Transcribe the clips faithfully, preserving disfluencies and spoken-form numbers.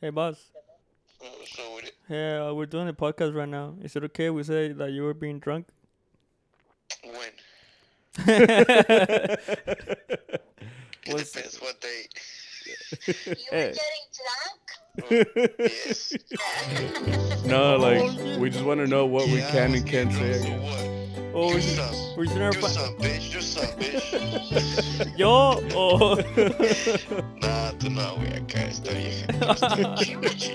Hey, boss. What's up with it? Yeah, we're doing a podcast right now. Is it okay we say that you were being drunk? When? It What's depends it? What day. You were getting drunk? Oh, yes. No, like, we just want to know what yeah, we can and can't say. So what? Oh, do some, we're do pa- some, bitch, do some, bitch. Yo, oh. Nah, tú no, güey, acá está vieja. Está aquí, bitch.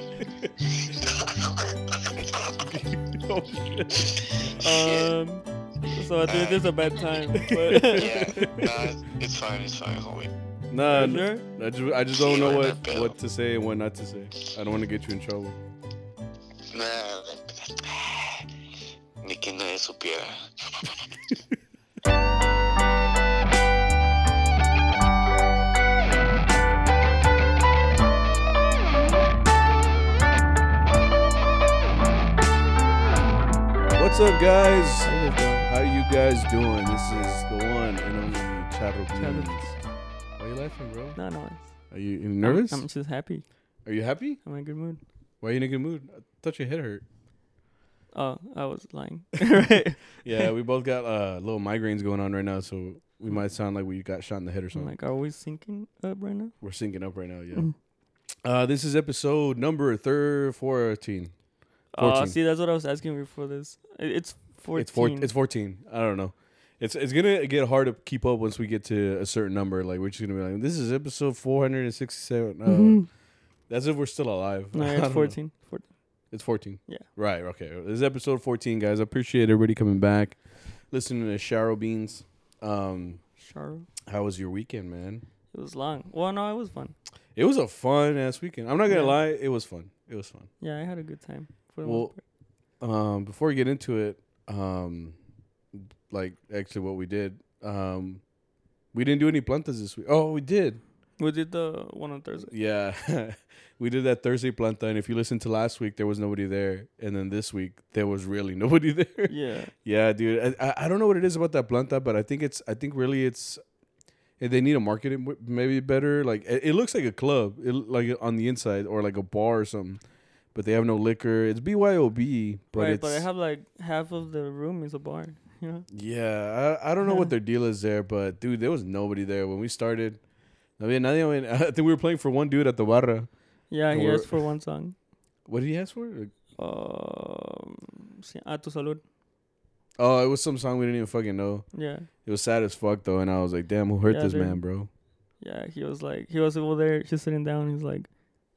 Um, so I think uh, this is a bad time. But yeah, nah, it's fine, it's fine, homie. Nah, sure? I, just, I just don't know what, what to say and what not to say. I don't want to get you in trouble. Nah, ni que nadie supiera. What's up, guys? How you guys doing? This is the one and only Charo Beans. Why are you laughing, bro? No, no. Are you nervous? I'm, I'm just happy. Are you happy? I'm in a good mood. Why are you in a good mood? I thought your head hurt. Oh, I was lying. Right. Yeah, we both got uh, little migraines going on right now, so we might sound like we got shot in the head or something. Like, are we syncing up right now? We're syncing up right now, yeah. Mm. Uh, this is episode number thir- fourteen. Oh, uh, see, that's what I was asking before this. It's fourteen. It's, four- it's fourteen. I don't know. It's it's going to get hard to keep up once we get to a certain number. Like, we're just going to be like, this is episode four hundred sixty-seven. Uh, mm-hmm. That's if we're still alive. No, it's fourteen. fourteen. It's fourteen. Yeah. Right. Okay. This is episode fourteen, guys. I appreciate everybody coming back, listening to Charo Beans. Um, Charo. How was your weekend, man? It was long. Well, no, it was fun. It was a fun ass weekend. I'm not gonna yeah. lie. It was fun. It was fun. Yeah, I had a good time. For the well, um, before we get into it, um, like actually what we did, um, we didn't do any plantas this week. Oh, we did. We did the one on Thursday. Yeah. We did that Thursday planta, and if you listen to last week, there was nobody there. And then this week, there was really nobody there. Yeah. Yeah, dude. I, I don't know what it is about that planta, but I think it's, I think really it's, they need to market it maybe better. Like, it, it looks like a club, it, like on the inside, or like a bar or something. But they have no liquor. It's B Y O B. But right, it's, but I have like half of the room is a bar. You know? Yeah. I, I don't know yeah. what their deal is there, but dude, there was nobody there when we started. I mean, I think we were playing for one dude at the barra. Yeah, he asked for one song. What did he ask for? Um, A Tu Salud. Oh, it was some song we didn't even fucking know. Yeah. It was sad as fuck, though, and I was like, damn, who hurt yeah, this dude. Man, bro? Yeah, he was like, he was over there just sitting down. He's like,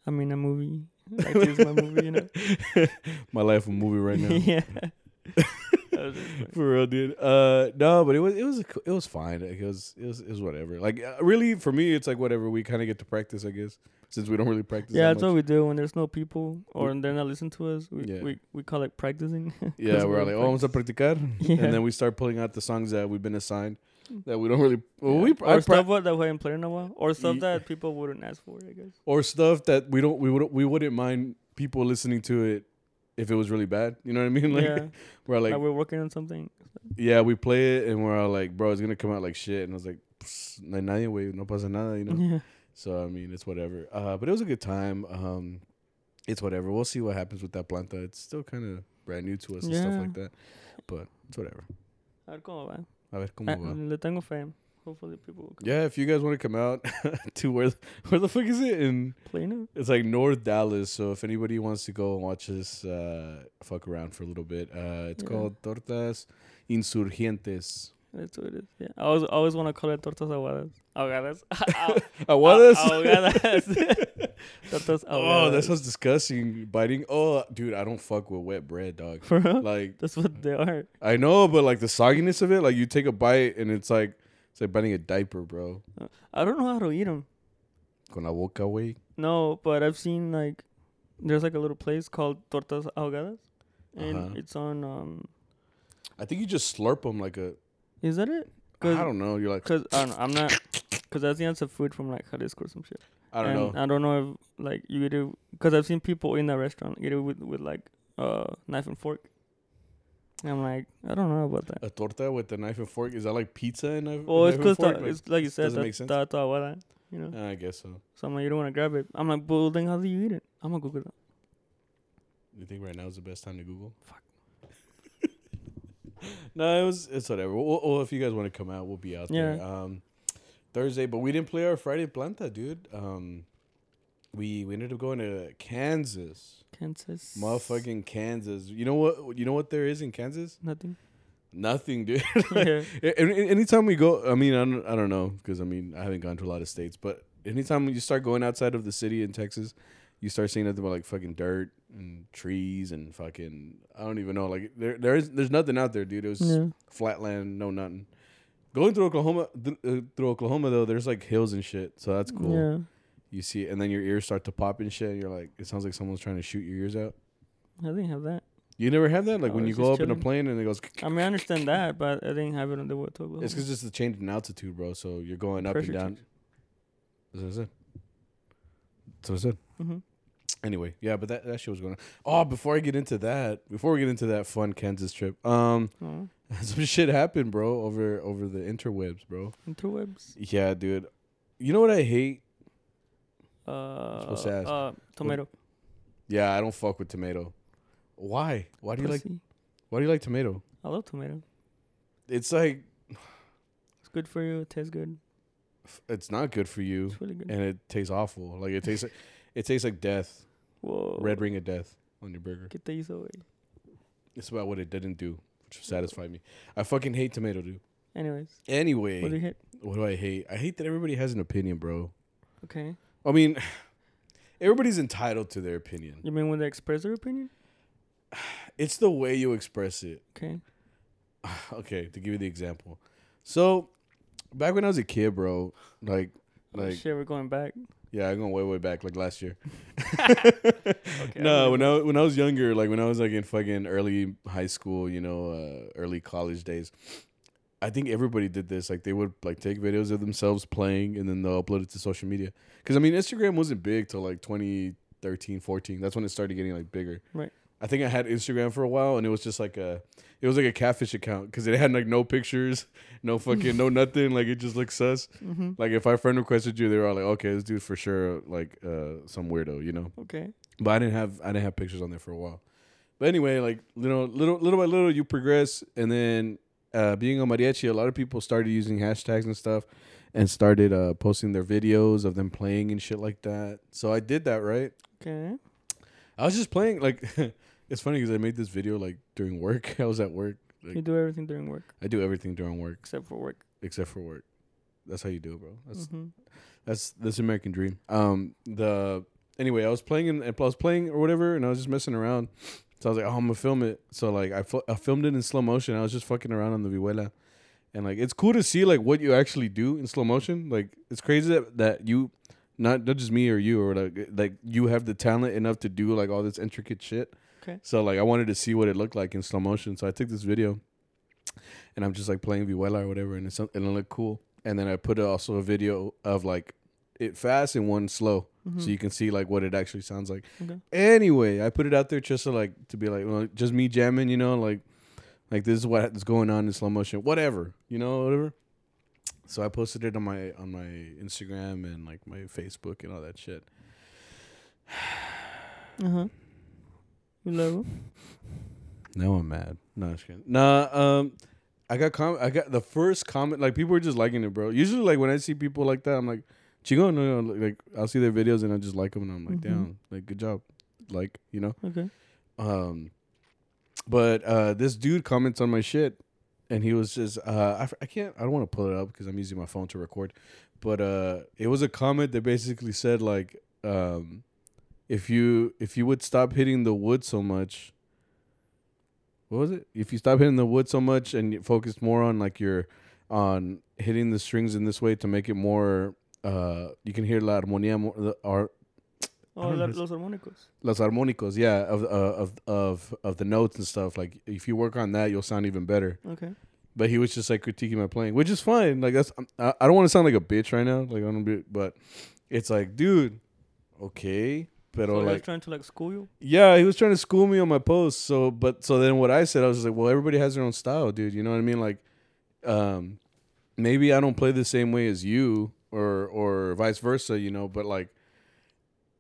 I'm in a movie. Like, this is my movie, you know? My life a movie right now. Yeah. For real, dude. Uh, no, but it was it was it was fine. It was it was, it was whatever. Like uh, really, for me, it's like whatever. We kind of get to practice, I guess, since we don't really practice. Yeah, that that's much. What we do when there's no people or when they're not listening to us. We yeah. we, we call it practicing. Yeah, we're, we're like, oh, vamos a practicar, yeah. and then we start pulling out the songs that we've been assigned that we don't really. Well, yeah. we or I stuff pra- that we haven't played in a while, or stuff yeah. that people wouldn't ask for, I guess. Or stuff that we don't we would we wouldn't mind people listening to it. If it was really bad, you know what I mean? Like, yeah. We're like, like, we're working on something. Yeah, we play it and we're all like, bro, it's going to come out like shit. And I was like, no nadie, wey, no pasa nada, you know? Yeah. So, I mean, it's whatever. Uh, but it was a good time. Um, it's whatever. We'll see what happens with that planta. It's still kind of brand new to us yeah. and stuff like that. But it's whatever. A ver cómo va. A ver cómo va. Le tengo fe. Hopefully people will come. Yeah, if you guys want to come out to where the, where the fuck is it in Plano? It's like North Dallas. So if anybody wants to go and watch us uh, fuck around for a little bit, uh, it's yeah. called Tortas Insurgentes. That's what it is. Yeah, I always, always want to call it Tortas Aguadas. Ahogadas. Aguadas. Ahogadas. Tortas Ahogadas. Oh, that sounds disgusting. Biting. Oh, dude, I don't fuck with wet bread, dog. For real? Like that's what they are. I know, but like the sogginess of it, like you take a bite and it's like. It's like biting a diaper, bro. I don't know how to eat them. Con la boca, güey. No, but I've seen, like, there's, like, a little place called Tortas Ahogadas. And uh-huh. it's on, um... I think you just slurp them like a... Is that it? I don't know. You're like... Because, I don't know, I'm not... Because I think that's a food from, like, Jalisco or some shit. I don't and know. I don't know if, like, you eat it... Because I've seen people in that restaurant eat it with, with like, uh, knife and fork. I'm like, I don't know about that. A torta with a knife and fork? Is that like pizza and a well, knife and fork? Well, it's because, like you said, doesn't that, make sense. Ta, ta, ta, you know? I guess so. So I'm like, you don't want to grab it. I'm like, well, then how do you eat it? I'm going to Google it. You think right now is the best time to Google? Fuck. No, it was, it's whatever. Well, well, if you guys want to come out, we'll be out yeah. there. Um, Thursday, but we didn't play our Friday planta, dude. Um, we we ended up going to Kansas. Kansas. Motherfucking Kansas. You know what? You know what there is in Kansas? Nothing. Nothing, dude. Like, yeah. Anytime we go, I mean, I don't, I don't know, because I mean, I haven't gone to a lot of states, but anytime you start going outside of the city in Texas, you start seeing nothing but like fucking dirt and trees and fucking, I don't even know. Like there, there is, there's nothing out there, dude. It was yeah. flat land, no nothing. Going through Oklahoma, th- uh, through Oklahoma though, there's like hills and shit, so that's cool. Yeah. You see it, and then your ears start to pop and shit, and you're like, it sounds like someone's trying to shoot your ears out. I didn't have that. You never have that? Like when you go up in a plane and it goes... I mean, I understand that, but I didn't have it on the way to Oklahoma. It's because it's the change in altitude, bro, so you're going up and down. That's what I said. That's what I said. Mm-hmm. Anyway, yeah, but that, that shit was going on. Oh, before I get into that, before we get into that fun Kansas trip, um, oh. some shit happened, bro, over, over the interwebs, bro. Interwebs? Yeah, dude. You know what I hate? Uh, I'm supposed to ask. Uh, tomato. What? Yeah, I don't fuck with tomato. Why? Why do Pussy. you like? Why do you like tomato? I love tomato. It's like it's good for you. It tastes good. It's not good for you. It's really good, and it tastes awful. Like it tastes, like, it tastes like death. Whoa! Red ring of death on your burger. Get these away. It's about what it didn't do, which satisfied me. I fucking hate tomato, dude. Anyways. Anyway. What do you hate? What do I hate? I hate that everybody has an opinion, bro. Okay. I mean, everybody's entitled to their opinion. You mean when they express their opinion? It's the way you express it. Okay. Okay, to give you the example. So, back when I was a kid, bro, like... like oh, shit, we're going back. Yeah, I'm going way, way back, like last year. Okay, no, I when, I, when I was younger, like when I was like in fucking early high school, you know, uh, early college days, I think everybody did this. Like they would like take videos of themselves playing and then they'll upload it to social media. Because, I mean, Instagram wasn't big till like twenty thirteen, fourteen. That's when it started getting like bigger. Right. I think I had Instagram for a while, and it was just like a, it was like a catfish account because it had like no pictures, no fucking, no nothing. Like it just looked sus. Mm-hmm. Like if my friend requested you, they were all like, okay, this dude's for sure like uh, some weirdo, you know? Okay. But I didn't have, I didn't have pictures on there for a while. But anyway, like you know, little little by little, you progress, and then uh, being on mariachi, a lot of people started using hashtags and stuff, and started uh, posting their videos of them playing and shit like that. So I did that, right? Okay. I was just playing like. It's funny because I made this video like during work. I was at work. Like, you do everything during work. I do everything during work. Except for work. Except for work. That's how you do it, bro. That's mm-hmm. that's that's the American dream. Um, the anyway, I was playing and I was playing or whatever, and I was just messing around. So I was like, oh, I'm gonna film it. So like I fl- I filmed it in slow motion. I was just fucking around on the vihuela, and like it's cool to see like what you actually do in slow motion. Like it's crazy that, that you. Not not just me or you or like like you have the talent enough to do like all this intricate shit. Okay. So like I wanted to see what it looked like in slow motion. So I took this video, and I'm just like playing vihuela or whatever, and it's and it looked cool. And then I put also a video of like it fast and one slow, mm-hmm. so you can see like what it actually sounds like. Okay. Anyway, I put it out there just so like to be like well, just me jamming, you know, like like this is what's going on in slow motion, whatever, you know, whatever. So I posted it on my on my Instagram and like my Facebook and all that shit. Uh huh. Hello. Now I'm mad. No, I'm just kidding. Nah, um, I got com- I got the first comment. Like people were just liking it, bro. Usually, like when I see people like that, I'm like, "Chico, no, no." Like I'll see their videos and I just like them, and I'm like, mm-hmm. "Damn, like good job," like you know. Okay. Um, but uh, this dude comments on my shit. And he was just, uh, I, I can't, I don't want to pull it up because I'm using my phone to record. But uh, it was a comment that basically said, like, um, if you if you would stop hitting the wood so much, what was it? If you stop hitting the wood so much and you focus more on, like, your, on hitting the strings in this way to make it more, uh, you can hear la armonía more, the, our, Oh, la, los armónicos. Los armónicos, yeah, of uh, of of of the notes and stuff. Like if you work on that, you'll sound even better. Okay. But he was just like critiquing my playing, which is fine. Like that's I, I don't want to sound like a bitch right now. Like I don't be, but it's like, dude, okay, but so like he was trying to like school you. Yeah, he was trying to school me on my post. So, but so then what I said, I was just like, well, everybody has their own style, dude. You know what I mean? Like, um, maybe I don't play the same way as you. or or vice versa, you know. But like,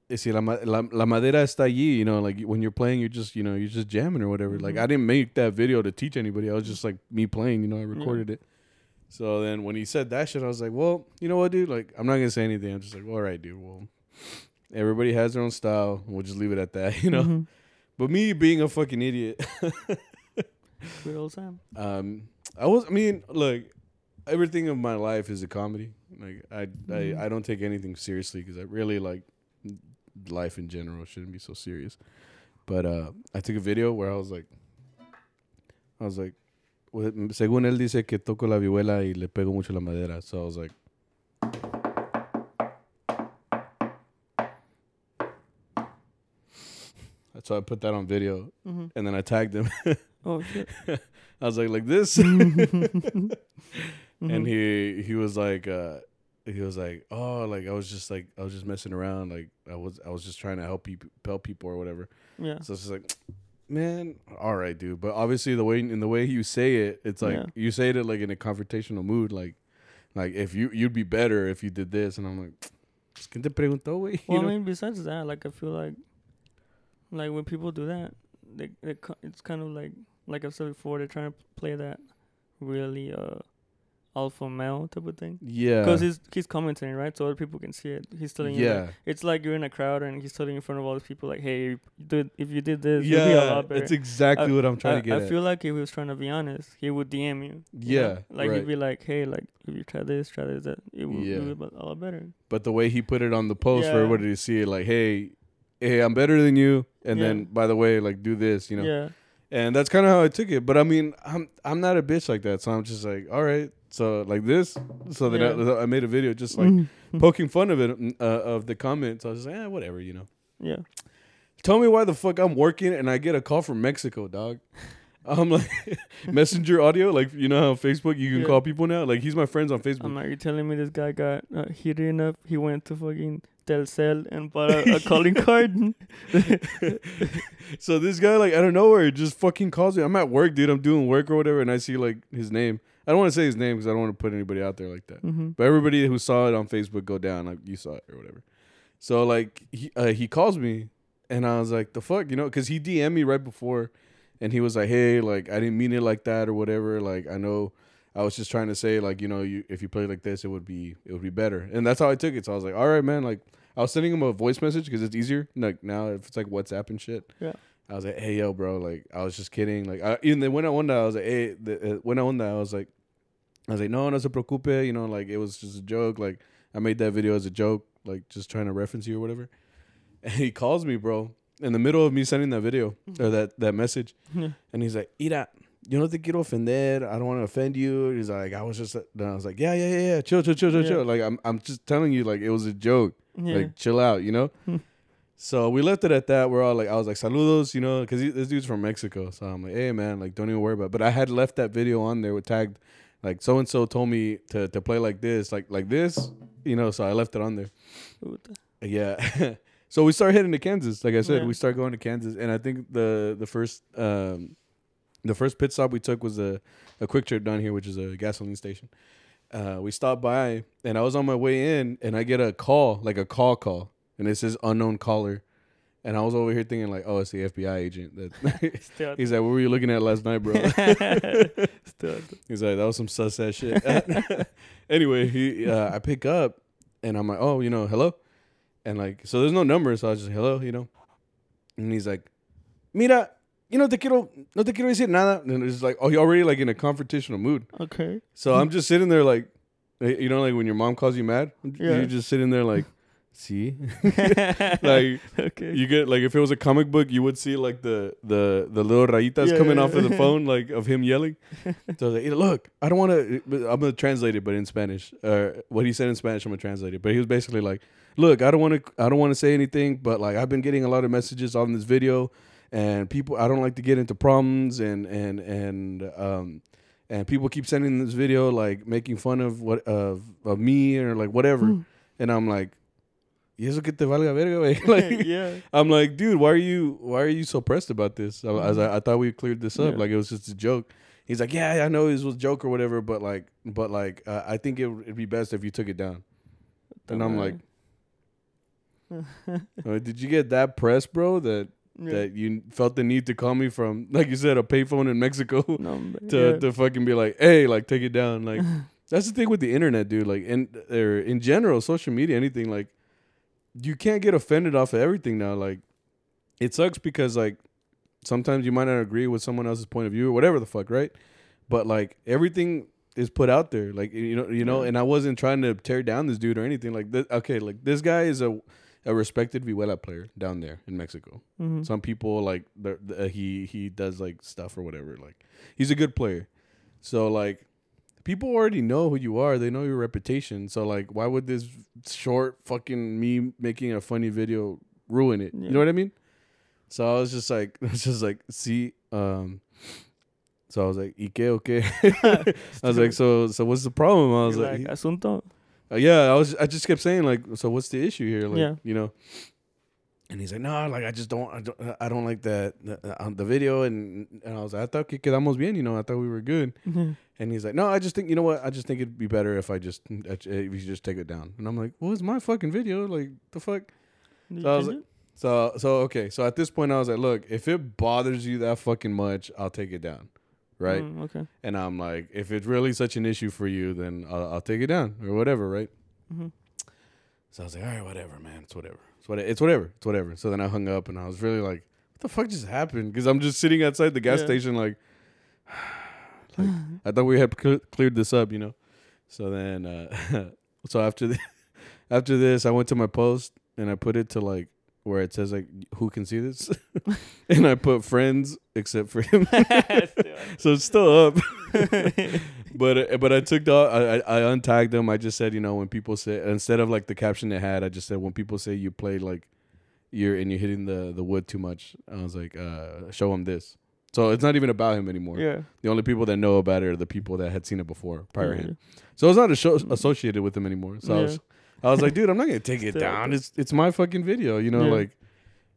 it's la, la la madera está allí, you know. Like when you're playing, you're just you know you're just jamming or whatever. Mm-hmm. Like I didn't make that video to teach anybody. I was just like me playing, you know. I recorded yeah. it. So then when he said that shit, I was like, well, you know what, dude? Like I'm not gonna say anything. I'm just like, well, all right, dude. Well, everybody has their own style. We'll just leave it at that, you know. Mm-hmm. But me being a fucking idiot. Real time. Um, I was. I mean, look. Everything of my life is a comedy. Like I, mm-hmm. I, I don't take anything seriously because I really like life in general shouldn't be so serious. But uh, I took a video where I was like, I was like, según él dice que toco la vihuela y le pego mucho la madera. So I was like, so I put that on video, mm-hmm. and then I tagged him. Oh shit! I was like, like this. Mm-hmm. And he he was like uh, he was like oh like I was just like I was just messing around like I was I was just trying to help people help people or whatever. Yeah. So it's just like, man, all right, dude. But obviously the way in the way you say it, it's like yeah. you say it like in a confrontational mood, like like if you you'd be better if you did this. And I'm like, ¿Qué te preguntó, güey? Well, know? I mean, besides that, like I feel like like when people do that, they, they it's kind of like like I've said before, they're trying to play that really uh. alpha male type of thing. Yeah. Because he's, he's commenting, right? So other people can see it. He's telling you. Yeah. Like, it's like you're in a crowd and he's telling you in front of all these people like, hey, dude, if you did this, yeah, you'd be a lot better. That's exactly I, what I'm trying I, to get I at. feel like if he was trying to be honest, he would D M you. Yeah. You know? Like, right. He'd be like, hey, like, if you try this, try this, that, it would yeah. be a lot better. But the way he put it on the post yeah. for everybody to see it, like, hey, hey, I'm better than you. And yeah. then, by the way, like, do this, you know? Yeah. And that's kind of how I took it. But, I mean, I'm I'm not a bitch like that. So I'm just like, all right. So like this, so that yeah. I, I made a video just like poking fun of it, uh, of the comments. I was just like, eh, whatever, you know. Yeah. Tell me why the fuck I'm working and I get a call from Mexico, dog. I'm like, messenger audio, like you know how Facebook you can yeah. call people now. Like he's my friends on Facebook. I'm like, you're telling me this guy got uh, heated up. He went to fucking Telcel and bought a, a calling card. So this guy, like out of nowhere, just fucking calls me. I'm at work, dude. I'm doing work or whatever, and I see like his name. I don't want to say his name because I don't want to put anybody out there like that. Mm-hmm. But everybody who saw it on Facebook go down, like you saw it or whatever. So like he uh, he calls me, and I was like, the fuck, you know, because he D M'd me right before, and he was like, hey, like I didn't mean it like that or whatever. Like I know I was just trying to say like you know you if you play like this it would be it would be better, and that's how I took it. So I was like, all right, man. Like I was sending him a voice message because it's easier. Like now if it's like WhatsApp and shit. Yeah. I was like, hey yo, bro. Like I was just kidding. Like I, even then when I won that, I was like, hey, the, uh, when I won that, I was like. I was like, no, no se preocupe, you know, like, it was just a joke. Like, I made that video as a joke, like, just trying to reference you or whatever. And he calls me, bro, in the middle of me sending that video, or that, that message. Yeah. And he's like, Ira, yo no te quiero ofender, I don't want to offend you. He's like, I was just, then I was like, yeah, yeah, yeah, yeah, chill, chill, chill, chill, yeah. chill. Like, I'm I'm just telling you, like, it was a joke. Yeah. Like, chill out, you know? So we left it at that. We're all like, I was like, saludos, you know, because this dude's from Mexico. So I'm like, hey, man, like, don't even worry about it. But I had left that video on there with tagged, like so and so told me to, to play like this, like like this, you know. So I left it on there. Yeah. So we start heading to Kansas. Like I said, yeah. we start going to Kansas, and I think the the first um, the first pit stop we took was a a QuickTrip down here, which is a gasoline station. Uh, we stopped by, and I was on my way in, and I get a call, like a call call, and it says unknown caller. And I was over here thinking like, oh, it's the F B I agent. That he's like, what were you looking at last night, bro? He's like, that was some sus ass shit. Anyway, he, uh, I pick up and I'm like, oh, you know, hello. And like, so there's no number. So I was just, hello, you know. And he's like, mira, you know, te quiero, no te quiero decir nada. And it's like, oh, you're already like in a confrontational mood. Okay. So I'm just sitting there like, you know, like when your mom calls you mad, yeah. you're just sitting there like. See, like okay. you get like if it was a comic book, you would see like the the the little rayitas yeah, coming yeah, off yeah. of the phone, like of him yelling. So I was like, hey, look, I don't want to. I'm gonna translate it, but in Spanish. Uh, what he said in Spanish, I'm gonna translate it. But he was basically like, look, I don't want to. I don't want to say anything, but like I've been getting a lot of messages on this video, and people. I don't like to get into problems, and and and um. and people keep sending this video like making fun of what of of me or like whatever, mm. and I'm like. Like, yeah. I'm like, dude, why are you why are you so pressed about this? I, I, was like, I thought we cleared this up. Yeah. Like, it was just a joke. He's like, yeah, I know it was a joke or whatever, but like, but like, uh, I think it would be best if you took it down. Don't and I'm matter. like, oh, did you get that press, bro? That yeah. that you felt the need to call me from, like you said, a payphone in Mexico no, to yeah. to fucking be like, hey, like take it down. Like that's the thing with the internet, dude. Like in or in general, social media, anything, like you can't get offended off of everything now. Like it sucks because like sometimes you might not agree with someone else's point of view or whatever the fuck, right? But like everything is put out there, like you know, you know. Yeah. And I wasn't trying to tear down this dude or anything. Like, th- okay, like this guy is a, a respected vihuela player down there in Mexico. Mm-hmm. Some people like the, the, he he does like stuff or whatever. Like he's a good player. So like people already know who you are. They know your reputation. So like, why would this short fucking me making a funny video ruin it? Yeah. You know what I mean? So I was just like, it's just like, see, um. So I was like, ¿y qué, okay? I was like, so so what's the problem? I was You're like, like asunto. Uh, yeah, I was. I just kept saying like, so what's the issue here? Like, yeah. you know. And he's like, no, like I just don't, I don't, I don't like that on the video. And and I was like, I thought que quedamos bien, you know, I thought we were good. Mm-hmm. And he's like, no, I just think, you know what, I just think it'd be better if I just, if you just take it down. And I'm like, well, it's my fucking video, like the fuck. So I was like, so so okay, so at this point I was like, look, if it bothers you that fucking much, I'll take it down. Right. Mm, okay. And I'm like, if it's really such an issue for you, then I'll, I'll take it down or whatever. Right. Mm-hmm. So I was like, all right, whatever, man. It's whatever. It's whatever. It's whatever. It's whatever. So then I hung up and I was really like, what the fuck just happened? Because I'm just sitting outside the gas yeah. station like, like I thought we had cl- cleared this up, you know. So then uh, so after the after this, I went to my post and I put it to like where it says like who can see this, and I put friends except for him, so it's still up. but but I took the I, I untagged them. I just said, you know, when people say, instead of like the caption it had, I just said when people say you play like you're and you're hitting the the wood too much. I was like, uh, show them this. So it's not even about him anymore. Yeah. The only people that know about it are the people that had seen it before prior mm-hmm. to him. So it's not a show associated with them anymore. So. Yeah. I was, I was like, dude, I'm not going to take it down. It's it's my fucking video. You know, yeah. like,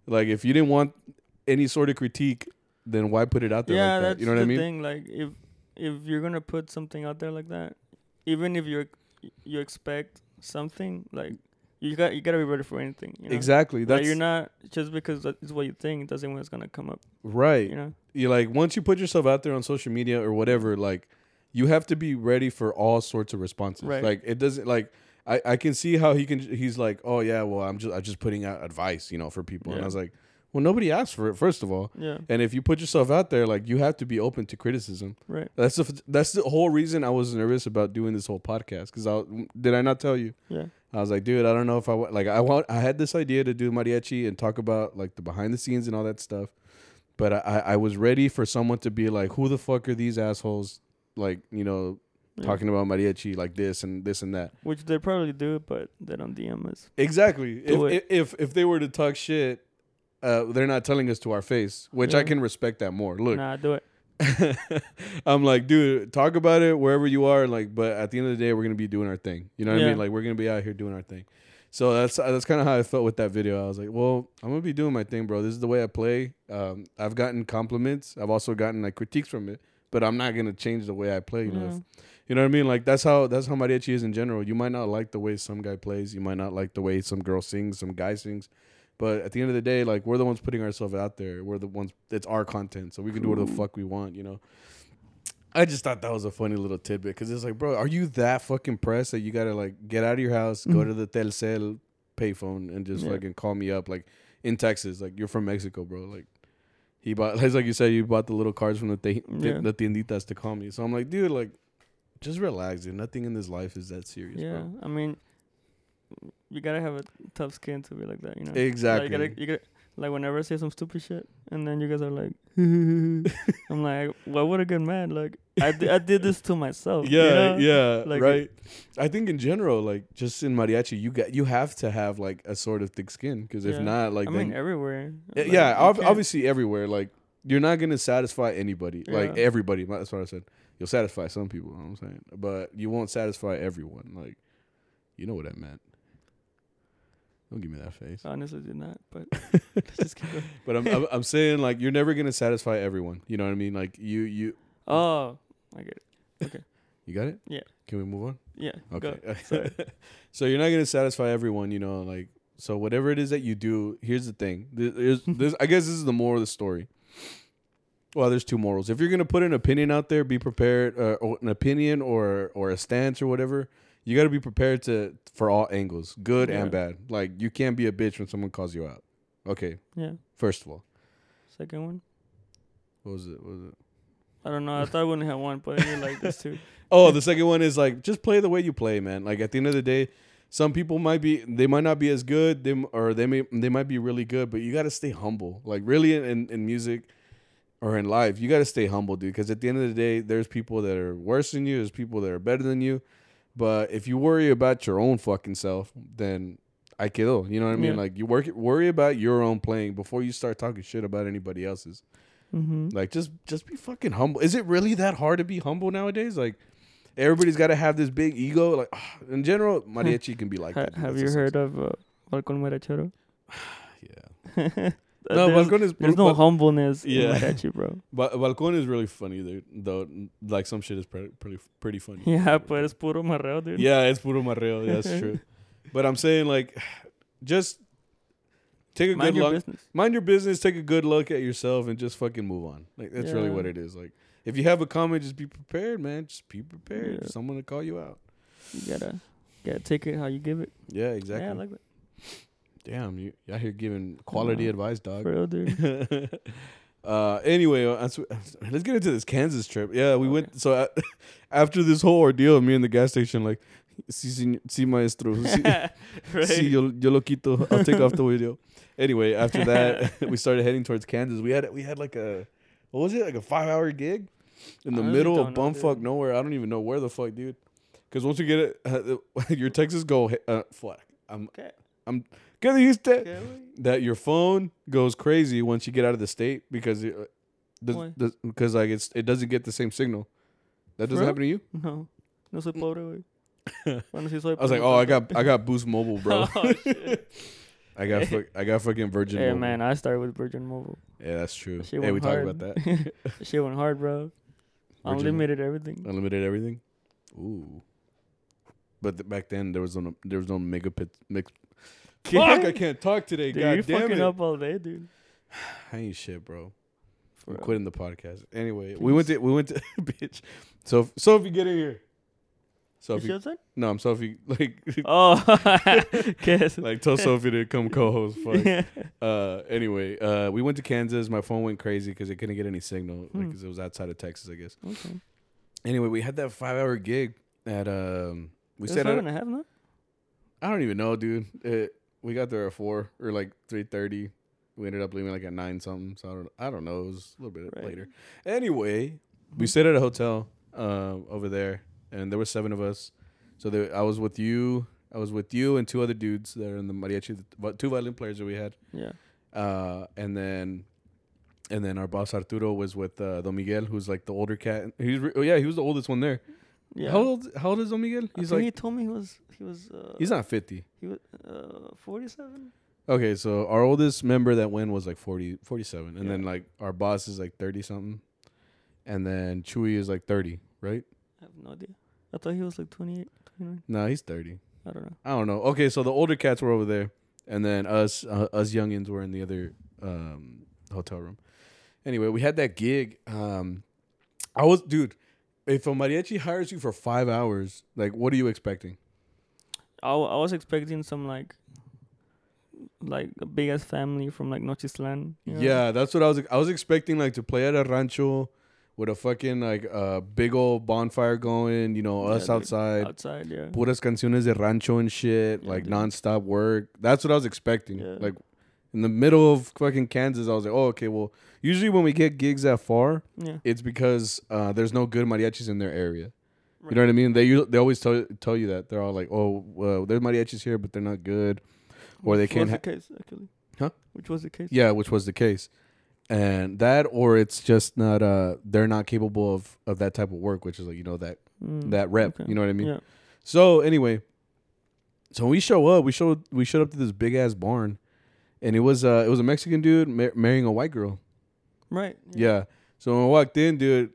like if you didn't want any sort of critique, then why put it out there yeah, like that? You know what I mean? Yeah, that's the thing. Like, if, if you're going to put something out there like that, even if you you expect something, like, you got you got to be ready for anything. You know? Exactly. That's like, you're not, just because it's what you think, it doesn't mean it's going to come up. Right. You know? You're like, once you put yourself out there on social media or whatever, like, you have to be ready for all sorts of responses. Right. Like, it doesn't, like... I, I can see how he can. He's like, oh yeah, well I'm just I'm just putting out advice, you know, for people. Yeah. And I was like, well, nobody asked for it, first of all. Yeah. And if you put yourself out there, like you have to be open to criticism. Right. That's the that's the whole reason I was nervous about doing this whole podcast. Cause I did I not tell you? Yeah. I was like, dude, I don't know if I like I want. I had this idea to do mariachi and talk about like the behind the scenes and all that stuff, but I I was ready for someone to be like, who the fuck are these assholes? Like, you know. Talking about mariachi like this and this and that, which they probably do, but they don't D M us. Exactly. If, if if they were to talk shit, uh, they're not telling us to our face, which yeah. I can respect that more. Look, nah, do it. I'm like, dude, talk about it wherever you are. Like, but at the end of the day, we're gonna be doing our thing. You know what yeah. I mean? Like, we're gonna be out here doing our thing. So that's that's kind of how I felt with that video. I was like, well, I'm gonna be doing my thing, bro. This is the way I play. Um, I've gotten compliments. I've also gotten like critiques from it. But I'm not gonna change the way I play. You know, yeah. if, you know what I mean. Like that's how that's how mariachi is in general. You might not like the way some guy plays. You might not like the way some girl sings, some guy sings. But at the end of the day, like we're the ones putting ourselves out there. We're the ones. It's our content, so we can do whatever the fuck we want. You know. I just thought that was a funny little tidbit because it's like, bro, are you that fucking pressed that you gotta like get out of your house, mm-hmm. go to the Telcel payphone, and just yeah. fucking call me up like in Texas? Like you're from Mexico, bro. Like. He bought, like you said, you bought the little cards from the, te- yeah. the tienditas to call me. So I'm like, dude, like, just relax, dude. Nothing in this life is that serious, yeah, bro. I mean, you gotta have a tough skin to be like that, you know? Exactly. Like, you gotta, you gotta, like whenever I say some stupid shit, and then you guys are like, I'm like, why would I get mad? Like, I, d- I did this to myself. Yeah, you know? yeah, like, right. I think in general, like, just in mariachi, you got you have to have like a sort of thick skin, because if yeah. not, like, I then, mean, everywhere. Like, yeah, ob- obviously everywhere. Like, you're not gonna satisfy anybody. Yeah. Like everybody. That's what I said. You'll satisfy some people. You know what I'm saying, but you won't satisfy everyone. Like, you know what I meant. Don't give me that face. Honestly, did not. But let's just keep going. But I'm, I'm I'm saying like you're never gonna satisfy everyone. You know what I mean? Like you you. Oh. I get it. Okay. You got it? Yeah. Can we move on? Yeah. Okay. Sorry. So you're not gonna satisfy everyone, you know, like, so whatever it is that you do, here's the thing. There's, there's, I guess this is the moral of the story. Well, there's two morals. If you're gonna put an opinion out there, be prepared, uh, or an opinion or or a stance or whatever. You got to be prepared to for all angles, good yeah. and bad. Like, you can't be a bitch when someone calls you out. Okay. Yeah. First of all. Second one. What was it? What was it? I don't know. I thought I wouldn't have one, but I like this too. Oh, the second one is like, just play the way you play, man. Like, at the end of the day, some people might be, they might not be as good, they or they may they might be really good, but you got to stay humble. Like, really, in, in music. Or in life, you got to stay humble, dude. Because at the end of the day, there's people that are worse than you. There's people that are better than you. But if you worry about your own fucking self, then I quedo. You know what I mean? Yeah. Like, you work, worry about your own playing before you start talking shit about anybody else's. Mm-hmm. Like, just just be fucking humble. Is it really that hard to be humble nowadays? Like, everybody's got to have this big ego. Like, oh, in general, mariachi can be like ha- that. Dude. Have That's you heard sense. of uh, Balcon Merachero? Yeah. No, there's, Balcon is... There's no ba- humbleness yeah. in Mariachi, bro. Ba- Balcon is really funny, dude. Though, like, some shit is pretty pretty, pretty funny. Yeah, but it's puro marreo, dude. Yeah, it's puro marreo. Yeah, that's true. But I'm saying, like, just take a mind good look. Business. Mind your business. Take a good look at yourself and just fucking move on. Like, that's yeah. really what it is. Like, if you have a comment, just be prepared, man. Just be prepared. Yeah. Someone to call you out. You gotta, gotta take it how you give it. Yeah, exactly. Yeah, I like that. Damn, you out here giving quality no. advice, dog. For real, dude. uh, anyway, let's get into this Kansas trip. Yeah, we okay. went. So I, after this whole ordeal, me in the gas station, like, si, si, si maestro, si, right. si yo, yo lo quito. I'll take off the video. Anyway, after that, we started heading towards Kansas. We had we had like a what was it like a five hour gig in the middle really of bumfuck nowhere. I don't even know where the fuck, dude. Because once you get it, uh, your Texas go uh, fuck. I'm okay. I'm. Get used to that your phone goes crazy once you get out of the state because it, the, the, because like it's it doesn't get the same signal. That doesn't happen to you? No, no soy pobre. I was like, oh, I got I got Boost Mobile, bro. Oh, shit. I got hey. I got fucking Virgin. Hey Mobile. man, I started with Virgin Mobile. Yeah, that's true. She hey, we hard. talked about that. Shit went hard, bro. Virgin Unlimited everything. Unlimited everything. Ooh, but the, back then there was no there was no megapit mix. Fuck, I can't talk today, dude, God you damn it. You're fucking up all day, dude. I ain't shit, bro. For I'm real. quitting the podcast. Anyway, Please. we went to, we went to, bitch. So, Sophie, get in here. Sophie. Is she no, I'm Sophie. Like, oh, like, tell Sophie to come co-host. Fuck. Yeah. Uh, anyway, uh, we went to Kansas. My phone went crazy because it couldn't get any signal because hmm. it was outside of Texas, I guess. Okay. Anyway, we had that five-hour gig at, um, we it said, I don't, and a half, no? I don't even know, dude. It, We got there at four or like three thirty. We ended up leaving like at nine something. So I don't, I don't know. It was a little bit right. later. Anyway, we stayed at a hotel uh, over there, and there were seven of us. So there, I was with you. I was with you and two other dudes that are in the mariachi, two violin players that we had. Yeah. Uh, and then, and then our boss Arturo was with uh, Don Miguel, who's like the older cat. He's re- oh yeah, he was the oldest one there. Yeah. How old? How old is Don Miguel? He's like. He told me he was. He was. Uh, he's not fifty. He was uh, forty-seven. Okay, so our oldest member that went was like forty, forty-seven, and yeah. then like our boss is like thirty something, and then Chewy is like thirty, right? I have no idea. I thought he was like twenty-eight, twenty-nine. No, nah, he's thirty. I don't know. I don't know. Okay, so the older cats were over there, and then us, uh, us youngins were in the other um, hotel room. Anyway, we had that gig. Um, I was, dude. If a mariachi hires you for five hours, like, what are you expecting? I, w- I was expecting some, like, like a big-ass family from, like, Nochislan. You know? Yeah, that's what I was... I was expecting, like, to play at a rancho with a fucking, like, uh, big old bonfire going, you know, yeah, us outside. Outside, yeah. Puras canciones de rancho and shit, yeah, like, dude. nonstop work. That's what I was expecting. Yeah. Like, in the middle of fucking Kansas, I was like, oh, okay, well, usually when we get gigs that far, yeah. it's because uh, there's no good mariachis in their area. Right. You know what I mean? They they always tell, tell you that. They're all like, oh, well, there's mariachis here, but they're not good. Or which they can't... Which was ha- the case, actually. Huh? Which was the case. Yeah, which was the case. And that, or it's just not... Uh, they're not capable of, of that type of work, which is like, you know, that, mm, that rep. Okay. You know what I mean? Yeah. So, anyway. So, when we show up, we showed, we showed up to this big-ass barn. And it was uh, it was a Mexican dude mar- marrying a white girl. Right. Yeah. yeah. So when I walked in, dude,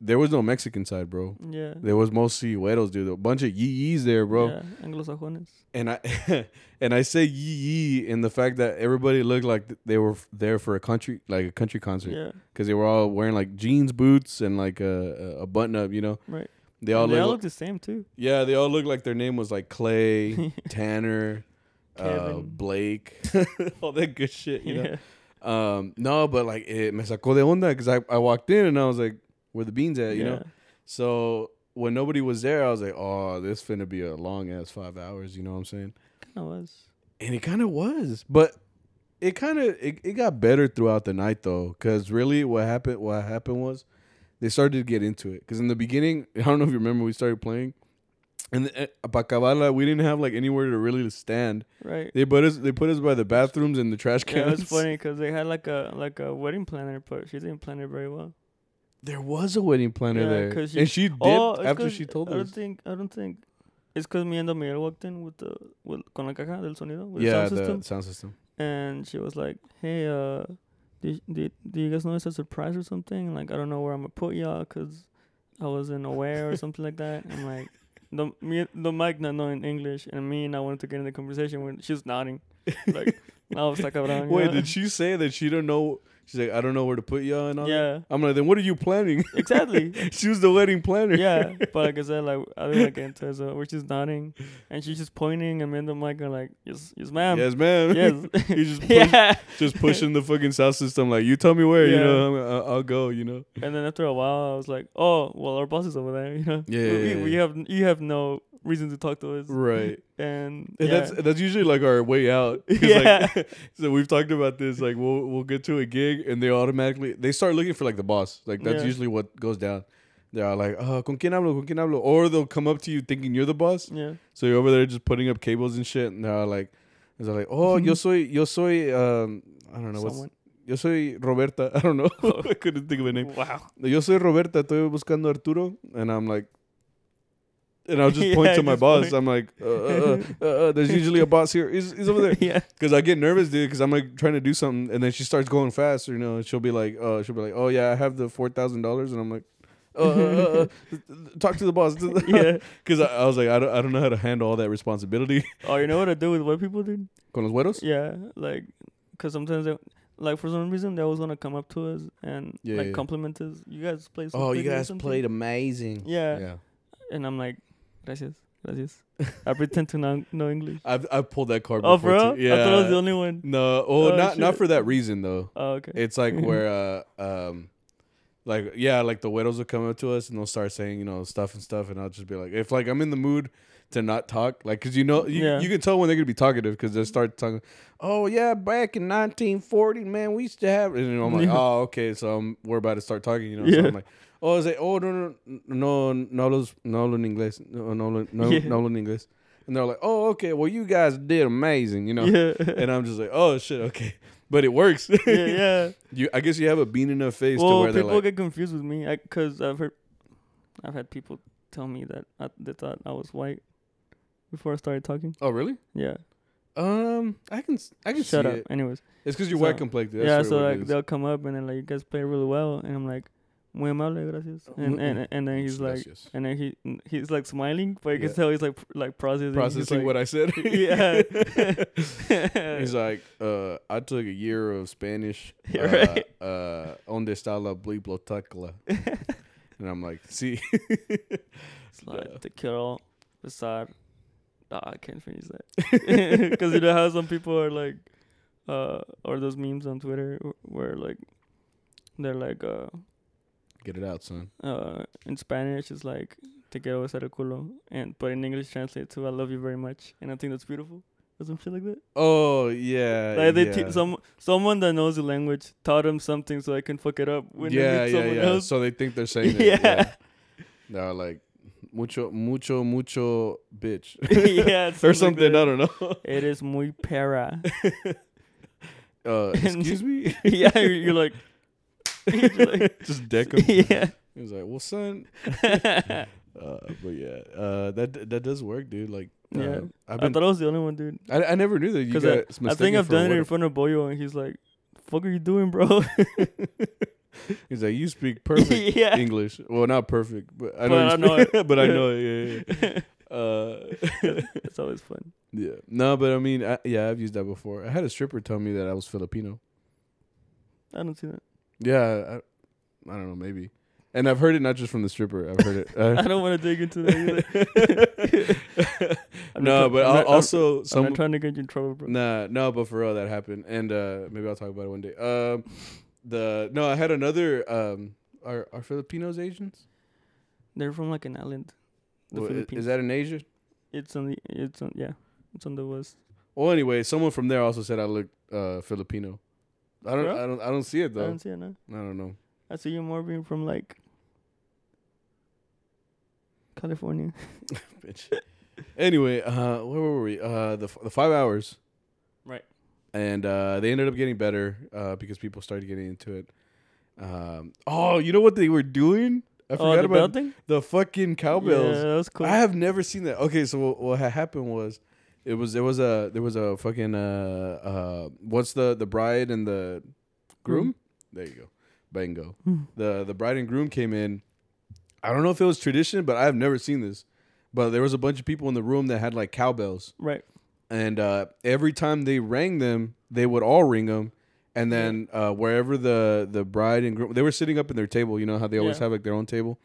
there was no Mexican side, bro. Yeah. There was mostly güeros, dude. A bunch of yee-yees there, bro. Yeah, anglosajones. And I and I say yee-yee in the fact that everybody looked like they were there for a country, like a country concert. Yeah. Because they were all wearing like jeans, boots, and like a, a button-up, you know? Right. They all, they all look the same, too. Yeah, they all look like their name was like Clay, Tanner, uh, Blake, all that good shit, you yeah. know? Um, no, but like, it me sacó de onda because I, I walked in and I was like, where the beans at, you yeah. know? So when nobody was there, I was like, oh, this finna be a long ass five hours, you know what I'm saying? Kind of was. And it kind of was. But it kind of, it, it got better throughout the night, though, because really what happened, what happened was, they started to get into it. Because in the beginning, I don't know if you remember, we started playing. And pa cavarla, we didn't have like anywhere to really stand. Right. They put us they put us by the bathrooms and the trash cans. Yeah, it was funny because they had like a like a wedding planner, but she didn't plan it very well. There was a wedding planner yeah, there. She, and she dipped oh, after she told us. I don't think, I don't think. It's because me and Don Miguel walked in with the, with, con la caja del sonido. With yeah, the sound, the system. sound system. And she was like, hey, uh... Do, do, do you guys know it's a surprise or something? Like, I don't know where I'm going to put y'all because I wasn't aware or something like that. I'm like, the, me, the mic not knowing English and me and I wanted to get in the conversation when she's nodding. Like, I was like, cabrón. Wait, yeah. Did she say that she don't know? She's like, I don't know where to put y'all and all yeah. that? I'm like, then what are you planning? Exactly. She was the wedding planner. Yeah, but like I said, like, I didn't like get into it, so we're just nodding. And she's just pointing, and me and the mic are like, yes, yes, ma'am. Yes, ma'am. Yes. He's just, push, yeah. just pushing the fucking sound system, like, you tell me where, yeah. you know, I'm, I'll go, you know. And then after a while, I was like, oh, well, our boss is over there, you know. Yeah, we, yeah, we, we have You have no... reason to talk to us, right? And, and yeah. that's that's usually like our way out. Yeah. Like, so we've talked about this. Like we'll we'll get to a gig and they automatically they start looking for like the boss. Like that's yeah. usually what goes down. They're like, oh, con quien hablo, con quien hablo, or they'll come up to you thinking you're the boss. Yeah. So you're over there just putting up cables and shit, and they're like, they're like, oh, yo soy, yo soy, um, I don't know Someone. what's. Yo soy Roberta. I don't know. I couldn't think of a name. Wow. Yo soy Roberta. Estoy buscando Arturo, and I'm like. And I'll just yeah, point to my boss. Point. I'm like, uh, uh, uh, uh, there's usually a boss here. He's, he's over there. Yeah. Because I get nervous, dude, because I'm like trying to do something. And then she starts going fast, you know. And she'll be like, uh, she'll be like, oh, yeah, I have the four thousand dollars. And I'm like, uh, uh, uh, uh, talk to the boss. Yeah. Because I, I was like, I don't, I don't know how to handle all that responsibility. Oh, you know what I do with white people, dude? Con los güeros? Yeah. Like, because sometimes they... Like, for some reason, they always want to come up to us and, yeah, like, yeah. compliment us. You guys played Oh, you guys played amazing. Yeah. Yeah. And I'm like... Gracias, gracias. I pretend to not know English. I've I've pulled that card. Oh, before bro? Too. Yeah. I thought I was the only one. No, oh, oh not shit. not for that reason though. Oh, okay. It's like where, uh, um, like yeah, like the widows will come up to us and they'll start saying you know stuff and stuff, and I'll just be like, if like I'm in the mood to not talk, like because you know you, yeah. you can tell when they're gonna be talkative because they start talking. Oh yeah, back in nineteen forty, man, we used to have, and you know, I'm like, yeah. oh okay, so I'm, we're about to start talking, you know, yeah. so I'm like. Oh, I was like, oh, no, no, no, no, no, no, in English, no, no, no, yeah. no, in English. And they're like, oh, okay, well, you guys did amazing, you know. Yeah. And I'm just like, oh, shit, okay. But it works. Yeah, yeah. you, I guess you have a bean enough face well, to where they're like. Well, people get confused with me because I've heard, I've had people tell me that I, they thought I was white before I started talking. Oh, really? Yeah. Um, I can, I can Shut see up. it. Anyways. It's because you're so, white complected. That's yeah, so like they'll come up and then like, you guys play really well. And I'm like. Muy amable, gracias. And and and then he's like, gracias. and then he he's like smiling, but you yeah. can tell he's like like processing. Processing like, what I said. Yeah. He's like, uh, I took a year of Spanish. Uh, right. Uh, Onde está la biblioteca? And I'm like, sí. It's like te quiero besar. Nah, I can't finish that because you know how some people are like, uh, or those memes on Twitter where like, they're like, uh. Get it out, son. Uh, in Spanish, it's like "te quiero besar el culo," and but in English, translate to "I love you very much," and I think that's beautiful or some shit like that. Oh yeah, like they yeah. Te- some someone that knows the language taught them something so I can fuck it up when yeah, they meet someone yeah, yeah. else. So they think they're saying it. yeah. yeah, they're like mucho, mucho, mucho, bitch. yeah, or something. Like I don't know. It is muy perra. uh, excuse me. yeah, you're, you're like. like, just deck him. Yeah. He was like, well, son. uh, but yeah, uh, that that does work, dude. Like, uh, yeah. I've been I thought I was the only one, dude. I, I never knew that. You got I, I think I've done it in front of Boyo, and he's like, fuck are you doing, bro? He's like, you speak perfect yeah. English. Well, not perfect, but I know, but you I speak, know it. But I know it. Yeah, yeah, yeah. Uh, it's always fun. Yeah. No, but I mean, I, yeah, I've used that before. I had a stripper tell me that I was Filipino. I don't see that. Yeah, I, I don't know, maybe. And I've heard it not just from the stripper. I've heard it. I don't want to dig into that either. No, but not, also... I'm some, not trying to get you in trouble, bro. Nah, no, but for real, that happened. And uh, maybe I'll talk about it one day. Um, the No, I had another... Um, are, are Filipinos Asians? They're from like an island. The well, Philippines. Is that in Asia? It's on the... It's on, yeah, it's on the west. Well, anyway, someone from there also said I looked uh, Filipino. I don't, I don't, I don't see it, though. I don't see it, no. I don't know. I see you more being from, like, California. Bitch. Anyway, uh, where were we? Uh, the the five hours. Right. And uh, they ended up getting better uh, because people started getting into it. Um, oh, you know what they were doing? I forgot oh, the about bell thing? The fucking cowbells. Yeah, that was cool. I have never seen that. Okay, so what, what happened was, it was there was a there was a fucking uh uh what's the the bride and the groom? Mm. There you go. Bango. Mm. The the bride and groom came in. I don't know if it was tradition, but I've never seen this. But there was a bunch of people in the room that had like cowbells. Right. And uh, every time they rang them, they would all ring them. And then uh, wherever the, the bride and groom, they were sitting up in their table. You know how they always yeah. have like their own table.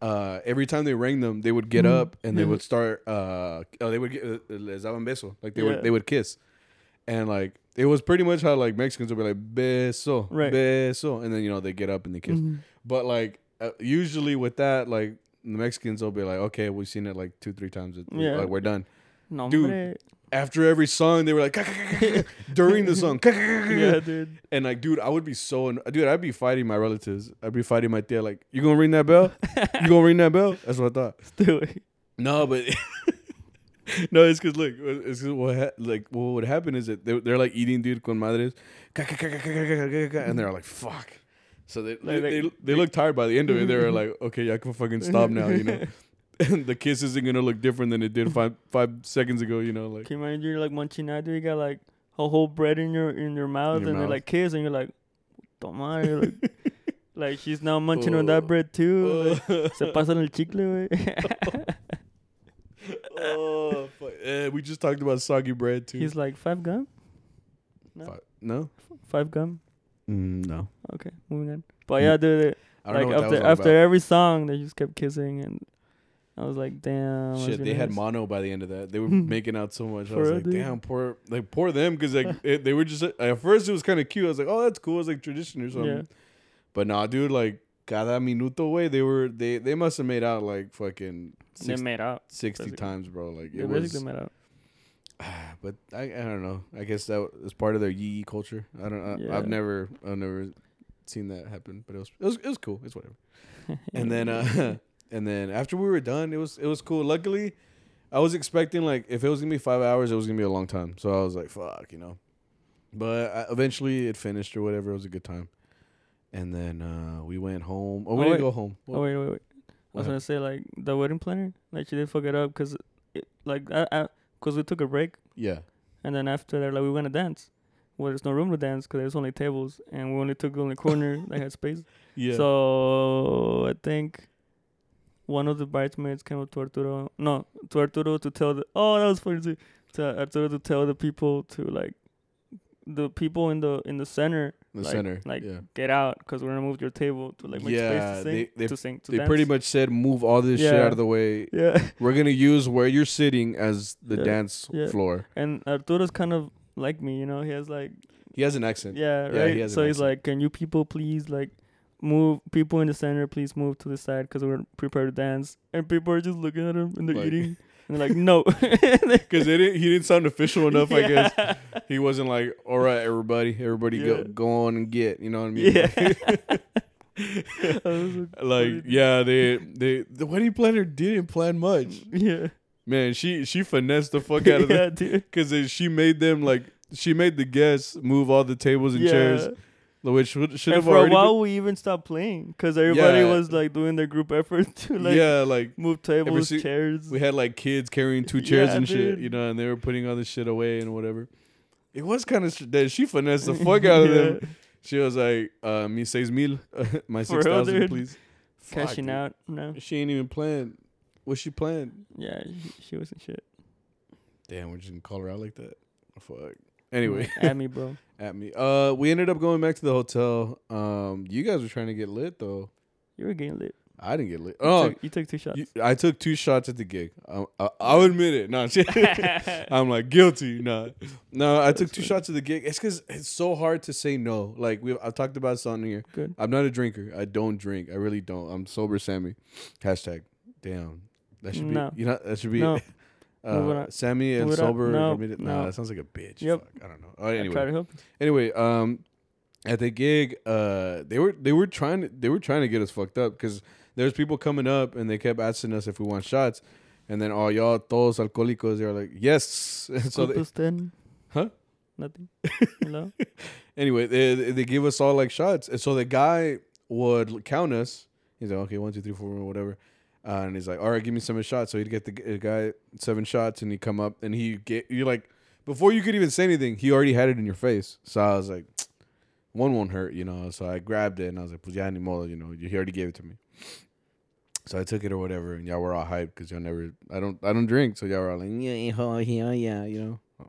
Uh, every time they rang them, they would get mm. up and mm. they would start. Uh, oh, they would get uh, les daban beso. Like they yeah. would they would kiss. And like it was pretty much how like Mexicans would be like beso, right. beso, and then you know they get up and they kiss. Mm-hmm. But like uh, usually with that, like the Mexicans will be like, okay, we've seen it like two, three times. Yeah. Like we're done. No, dude. Hombre. After every song, they were like during the song. Yeah, dude. And like, dude, I would be so anno- dude. I'd be fighting my relatives. I'd be fighting my tia. Like, you gonna ring that bell? You gonna ring that bell? That's what I thought. Let's do it. No, but. No, it's because, look, it's cause what ha- like what would happen is that they, they're, like, eating, dude, con madres, and they're like, fuck. So they like, they, they they look tired by the end of it. They were like, okay, y'all can fucking stop now, you know. And the kiss isn't going to look different than it did five five seconds ago, you know. Like, can you imagine you're, like, manchinado, you got, like, a whole bread in your in your mouth, in your and mouth. They, like, kiss, and you're like, toma, like, like, she's now munching oh. on that bread, too. Oh. Like, se pasan el chicle, güey. Oh, fuck. Eh, we just talked about soggy bread too. He's like five gum. No, five, no? F- five gum. Mm, no. Okay, moving on. But yeah, dude. I don't like know what after that was all after about. Every song, they just kept kissing, and I was like, damn. Shit, they had mono by the end of that. They were making out so much. I was like, damn, poor, like poor them, because like it, they were just like, at first it was kind of cute. I was like, oh, that's cool. It was like tradition or something. Yeah. But nah, dude, like. Cada minuto, way they were they they must have made out like fucking sixty, they made out sixty basically. Times, bro. Like it they was, made out. But I, I don't know. I guess that was part of their yee culture. I don't. I, yeah. I've never I've never seen that happen. But it was it was, it was cool. It's whatever. And then uh, and then after we were done, it was it was cool. Luckily, I was expecting like if it was gonna be five hours, it was gonna be a long time. So I was like, fuck, you know. But I, eventually, it finished or whatever. It was a good time. And then uh, we went home. Oh, we oh, didn't wait. go home. What? Oh, wait, wait, wait. What I was going to say, like, the wedding planner, like, she did fuck it up because, like, I, I, cause we took a break. Yeah. And then after that, like, we went to dance. Well, there's no room to dance because there's only tables. And we only took the only corner that had space. Yeah. So, I think one of the bridesmaids came up to Arturo. No, to Arturo to tell the... Oh, that was funny too. To Arturo to tell the people to, like, the people in the in the center, the like, center, like yeah. get out because we're gonna move your table to like make yeah, space to sing. They, they, to sing, to they pretty much said move all this yeah. shit out of the way. Yeah, we're gonna use where you're sitting as the yeah. dance yeah. floor. And Arturo's kind of like me, you know. He has like he has an accent. Yeah, right. Yeah, he has so an he's accent. Like, can you people please like move people in the center? Please move to the side because we're prepared to dance. And people are just looking at him and they're like. Eating. And they're like, no. Because didn't, he didn't sound official enough, yeah. I guess. He wasn't like, all right, everybody, everybody yeah. go, go on and get. You know what I mean? Yeah. Like, yeah, they, they, the wedding planner didn't plan much. Yeah. Man, she, she finessed the fuck out of yeah, them. Because she made them, like, she made the guests move all the tables and yeah. chairs. Which should, should and have for a while been. We even stopped playing because everybody yeah. was like doing their group effort to like yeah like move tables see, chairs. We had like kids carrying two chairs yeah, and dude. Shit, you know, and they were putting all this shit away and whatever. It was kind of that she finessed the fuck out yeah. of them She was like, uh, mi seis mil, my six thousand, please. Cashing Fuck, out, no. She ain't even playing. Was she playing? Yeah, she, she wasn't shit. Damn, we're just gonna call her out like that. Fuck. Anyway, at me, bro. At me. Uh, we ended up going back to the hotel. Um, you guys were trying to get lit though. You were getting lit. I didn't get lit. Oh, you took, you took two shots. You, I took two shots at the gig. I, I, I'll admit it. No, I'm like guilty. No, no, I took two shots at the gig. It's because it's so hard to say no. Like we, I've talked about something here. Good. I'm not a drinker. I don't drink. I really don't. I'm sober, Sammy. Hashtag. Damn. That should no. be. You know. That should be. No. Uh, Sammy and sober. No, no. Nah, that sounds like a bitch. Yep. Fuck, I don't know. Right, anyway, I try to help. Anyway, um, at the gig, uh, they were they were trying to they were trying to get us fucked up because there's people coming up and they kept asking us if we want shots, and then oh y'all todos alcohólicos, they were like yes. And so they, huh? Nothing. No. Anyway, they they gave us all like shots, and so the guy would count us. He's like, okay, one, two, three, four, whatever. Uh, and he's like, all right, give me seven shots. So he'd get the uh, guy seven shots, and he'd come up, and he get you like before you could even say anything, he already had it in your face. So I was like, one won't hurt, you know. So I grabbed it, and I was like, pues ya ni modo, you know. He already gave it to me, so I took it or whatever. And y'all were all hyped because y'all never, I don't, I don't drink, so y'all were all like, yeah, yeah, yeah, you know.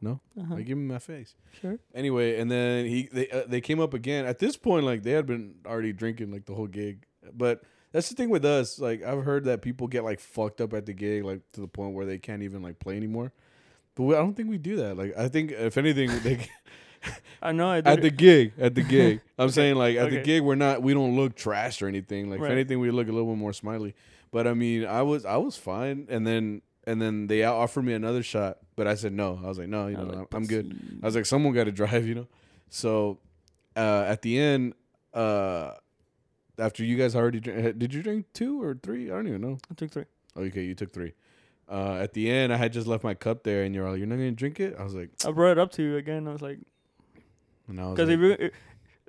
No, uh-huh. Like, give me my face. Sure. Anyway, and then he they uh, they came up again. At this point, like they had been already drinking like the whole gig, but. That's the thing with us. Like, I've heard that people get, like, fucked up at the gig, like, to the point where they can't even, like, play anymore. But we, I don't think we do that. Like, I think, if anything, they get I know. I did. At the gig. At the gig. I'm okay. saying, like, at okay. the gig, we're not, we don't look trashed or anything. Like, right. If anything, we look a little bit more smiley. But, I mean, I was I was fine. And then and then they offered me another shot. But I said no. I was like, no, you know, like, I'm, I'm good. I was like, someone got to drive, you know. So, uh, at the end, uh... after you guys already drank, did you drink two or three? I don't even know. I took three. Okay, you took three. Uh, at the end, I had just left my cup there, and you're all, "You're not gonna drink it?" I was like, "I brought it up to you again." I was like, "No," because like,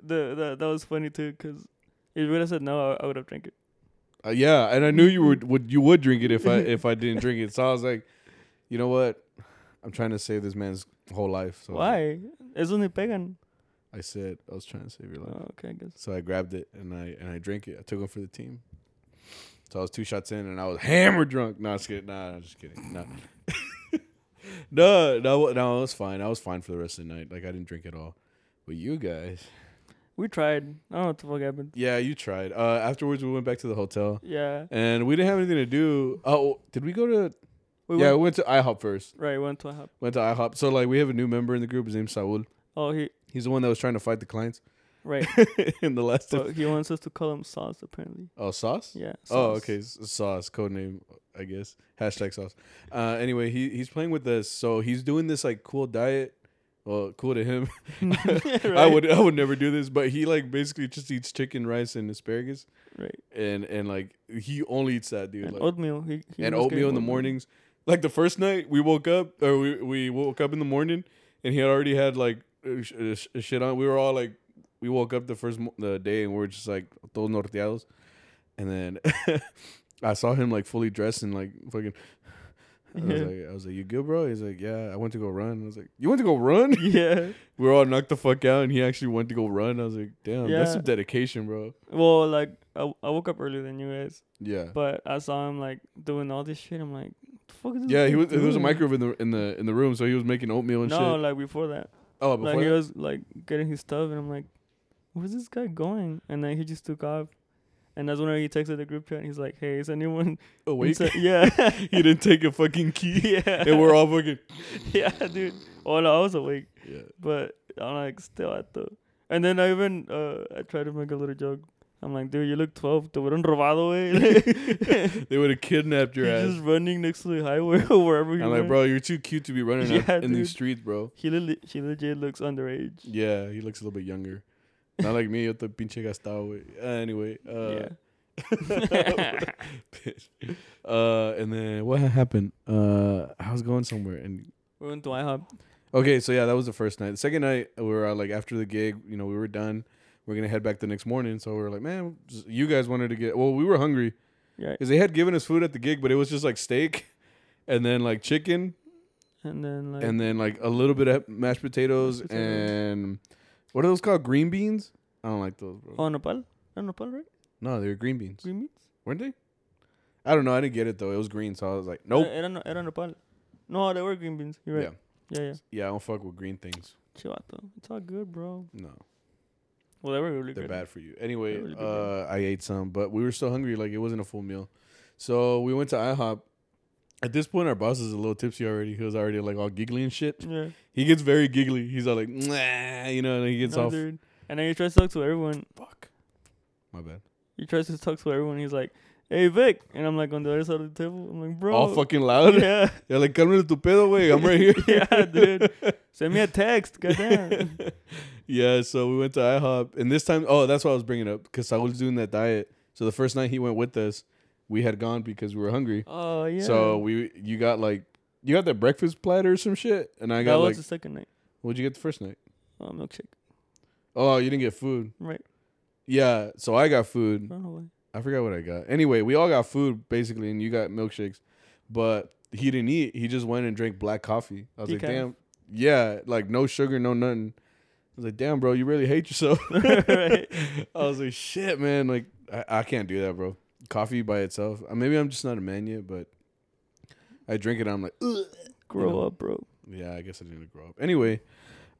the the that was funny too. Because if you would have said no, I, I would have drank it. Uh, yeah, and I knew you would, would you would drink it if I if I didn't drink it. So I was like, you know what? I'm trying to save this man's whole life. So why? Es donde pegan. I said I was trying to save your life. Oh, okay, I guess. So I grabbed it and I and I drank it. I took one for the team. So I was two shots in and I was hammer drunk. No, nah, just kidding. Nah, just kidding. Nah. no, no, no. I was fine. I was fine for the rest of the night. Like I didn't drink at all. But you guys, we tried. I don't know what the fuck happened. Yeah, you tried. Uh, afterwards, we went back to the hotel. Yeah. And we didn't have anything to do. Oh, did we go to? We yeah, went, we went to IHOP first. Right, we went to IHOP. Went to IHOP. So like, we have a new member in the group. His name's Saúl. Oh, he. He's the one that was trying to fight the clients. Right. In the last episode. He wants us to call him Sauce, apparently. Oh, Sauce? Yeah. Sauce. Oh, okay. Sauce, code name, I guess. Hashtag Sauce. Uh, anyway, he he's playing with us. So he's doing this, like, cool diet. Well, cool to him. Right? I would I would never do this. But he, like, basically just eats chicken, rice, and asparagus. Right. And, and like, he only eats that, dude. And like, oatmeal. He, he and oatmeal in the mornings. Like, the first night, we woke up, or we, we woke up in the morning, and he had already had, like, shit on. We were all like, we woke up the first mo- the day and we were just like todos norteados, and then I saw him like fully dressed and like fucking. I was yeah. like, I was like, you good, bro? He's like, yeah. I went to go run. I was like, you went to go run? Yeah. We were all knocked the fuck out, and he actually went to go run. I was like, damn, yeah. That's some dedication, bro. Well, like I, I woke up earlier than you guys. Yeah. But I saw him like doing all this shit. I'm like, what the fuck is this? Yeah, he was. Doing? There was a microwave in the in the in the room, so he was making oatmeal and no, shit. No, like before that. Oh, before like he that? was like getting his stuff, and I'm like, "Where's this guy going?" And then he just took off, and that's when he texted the group chat. And he's like, "Hey, is anyone awake?" Inside? Yeah, he didn't take a fucking key. Yeah, and we're all fucking. Yeah, dude. Oh no, I was awake. Yeah, but I'm like still at the. And then I even uh, I tried to make a little joke. I'm like, dude, you look twelve. Te hubieran robado, güey. They would have kidnapped your He's ass. Just running next to the highway or wherever you I'm went. Like, bro, you're too cute to be running yeah, out in these streets, bro. He li- she legit looks underage. Yeah, he looks a little bit younger. Not like me, yo te pinche gastado, güey. Uh, anyway. Uh, yeah. uh, and then what happened? Uh, I was going somewhere. And we went to IHOP. Okay, so yeah, that was the first night. The second night, we were uh, like after the gig, you know, we were done. We're going to head back the next morning. So we were like, man, you guys wanted to get... Well, we were hungry. Yeah. Because they had given us food at the gig, but it was just like steak and then like chicken. And then like... And then like a little bit of mashed potatoes, mashed potatoes. and What are those called? Green beans? I don't like those, bro. Oh, nopal? No, nopal, right? No, they were green beans. Green beans? Weren't they? I don't know. I didn't get it, though. It was green, so I was like, nope. Era, era nopal. No, they were green beans. You're right. Yeah. Yeah, yeah. Yeah, I don't fuck with green things. Chivato. It's all good, bro. No. Well, they were really They're good. They're bad for you. Anyway, really uh, I ate some, but we were so hungry. Like, it wasn't a full meal. So we went to IHOP. At this point, our boss is a little tipsy already. He was already, like, all giggly and shit. Yeah. He gets very giggly. He's all like, nah, you know, and he gets no, off. Dude. And then he tries to talk to everyone. Fuck. My bad. He tries to talk to everyone. He's like, hey, Vic. And I'm, like, on the other side of the table. I'm like, bro. All fucking loud? Yeah. They're like, calmate tu pedo, wey. I'm right here. Yeah, dude. Send me a text. Goddamn. Yeah, so we went to IHOP. And this time, oh, that's what I was bringing up. Because Saúl's doing that diet. So the first night he went with us. We had gone because we were hungry. Oh, yeah. So we, you got like, you got that breakfast platter or some shit. And I got like. That was the second night. What'd you get the first night? Oh, milkshake. Oh, you didn't get food. Right. Yeah. So I got food. I don't know why. I forgot what I got. Anyway, we all got food basically and you got milkshakes. But he didn't eat. He just went and drank black coffee. I was like, damn. Yeah. Like no sugar, no nothing. I was like, damn, bro, you really hate yourself. Right. I was like, shit, man. Like, I, I can't do that, bro. Coffee by itself. Maybe I'm just not a man yet, but I drink it and I'm like, ugh. Grow you know? Up, bro. Yeah, I guess I need to grow up. Anyway,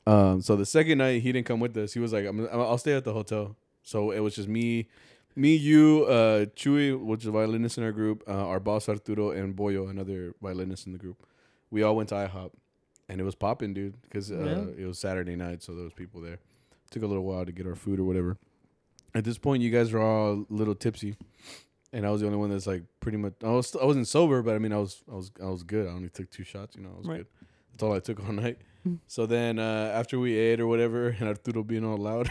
um, so the second night he didn't come with us. He was like, I'm, I'll stay at the hotel. So it was just me, me, you, uh, Chewy, which is a violinist in our group, uh, our boss Arturo, and Boyo, another violinist in the group. We all went to IHOP, and it was popping, dude, because uh, yeah. It was Saturday night, so there was people there. Took a little while to get our food or whatever. At this point, you guys were all a little tipsy. And I was the only one that's like pretty much. I was I wasn't sober, but I mean I was I was I was good. I only took two shots, you know. I was right. good. That's all I took all night. So then uh, after we ate or whatever, and Arturo being all loud,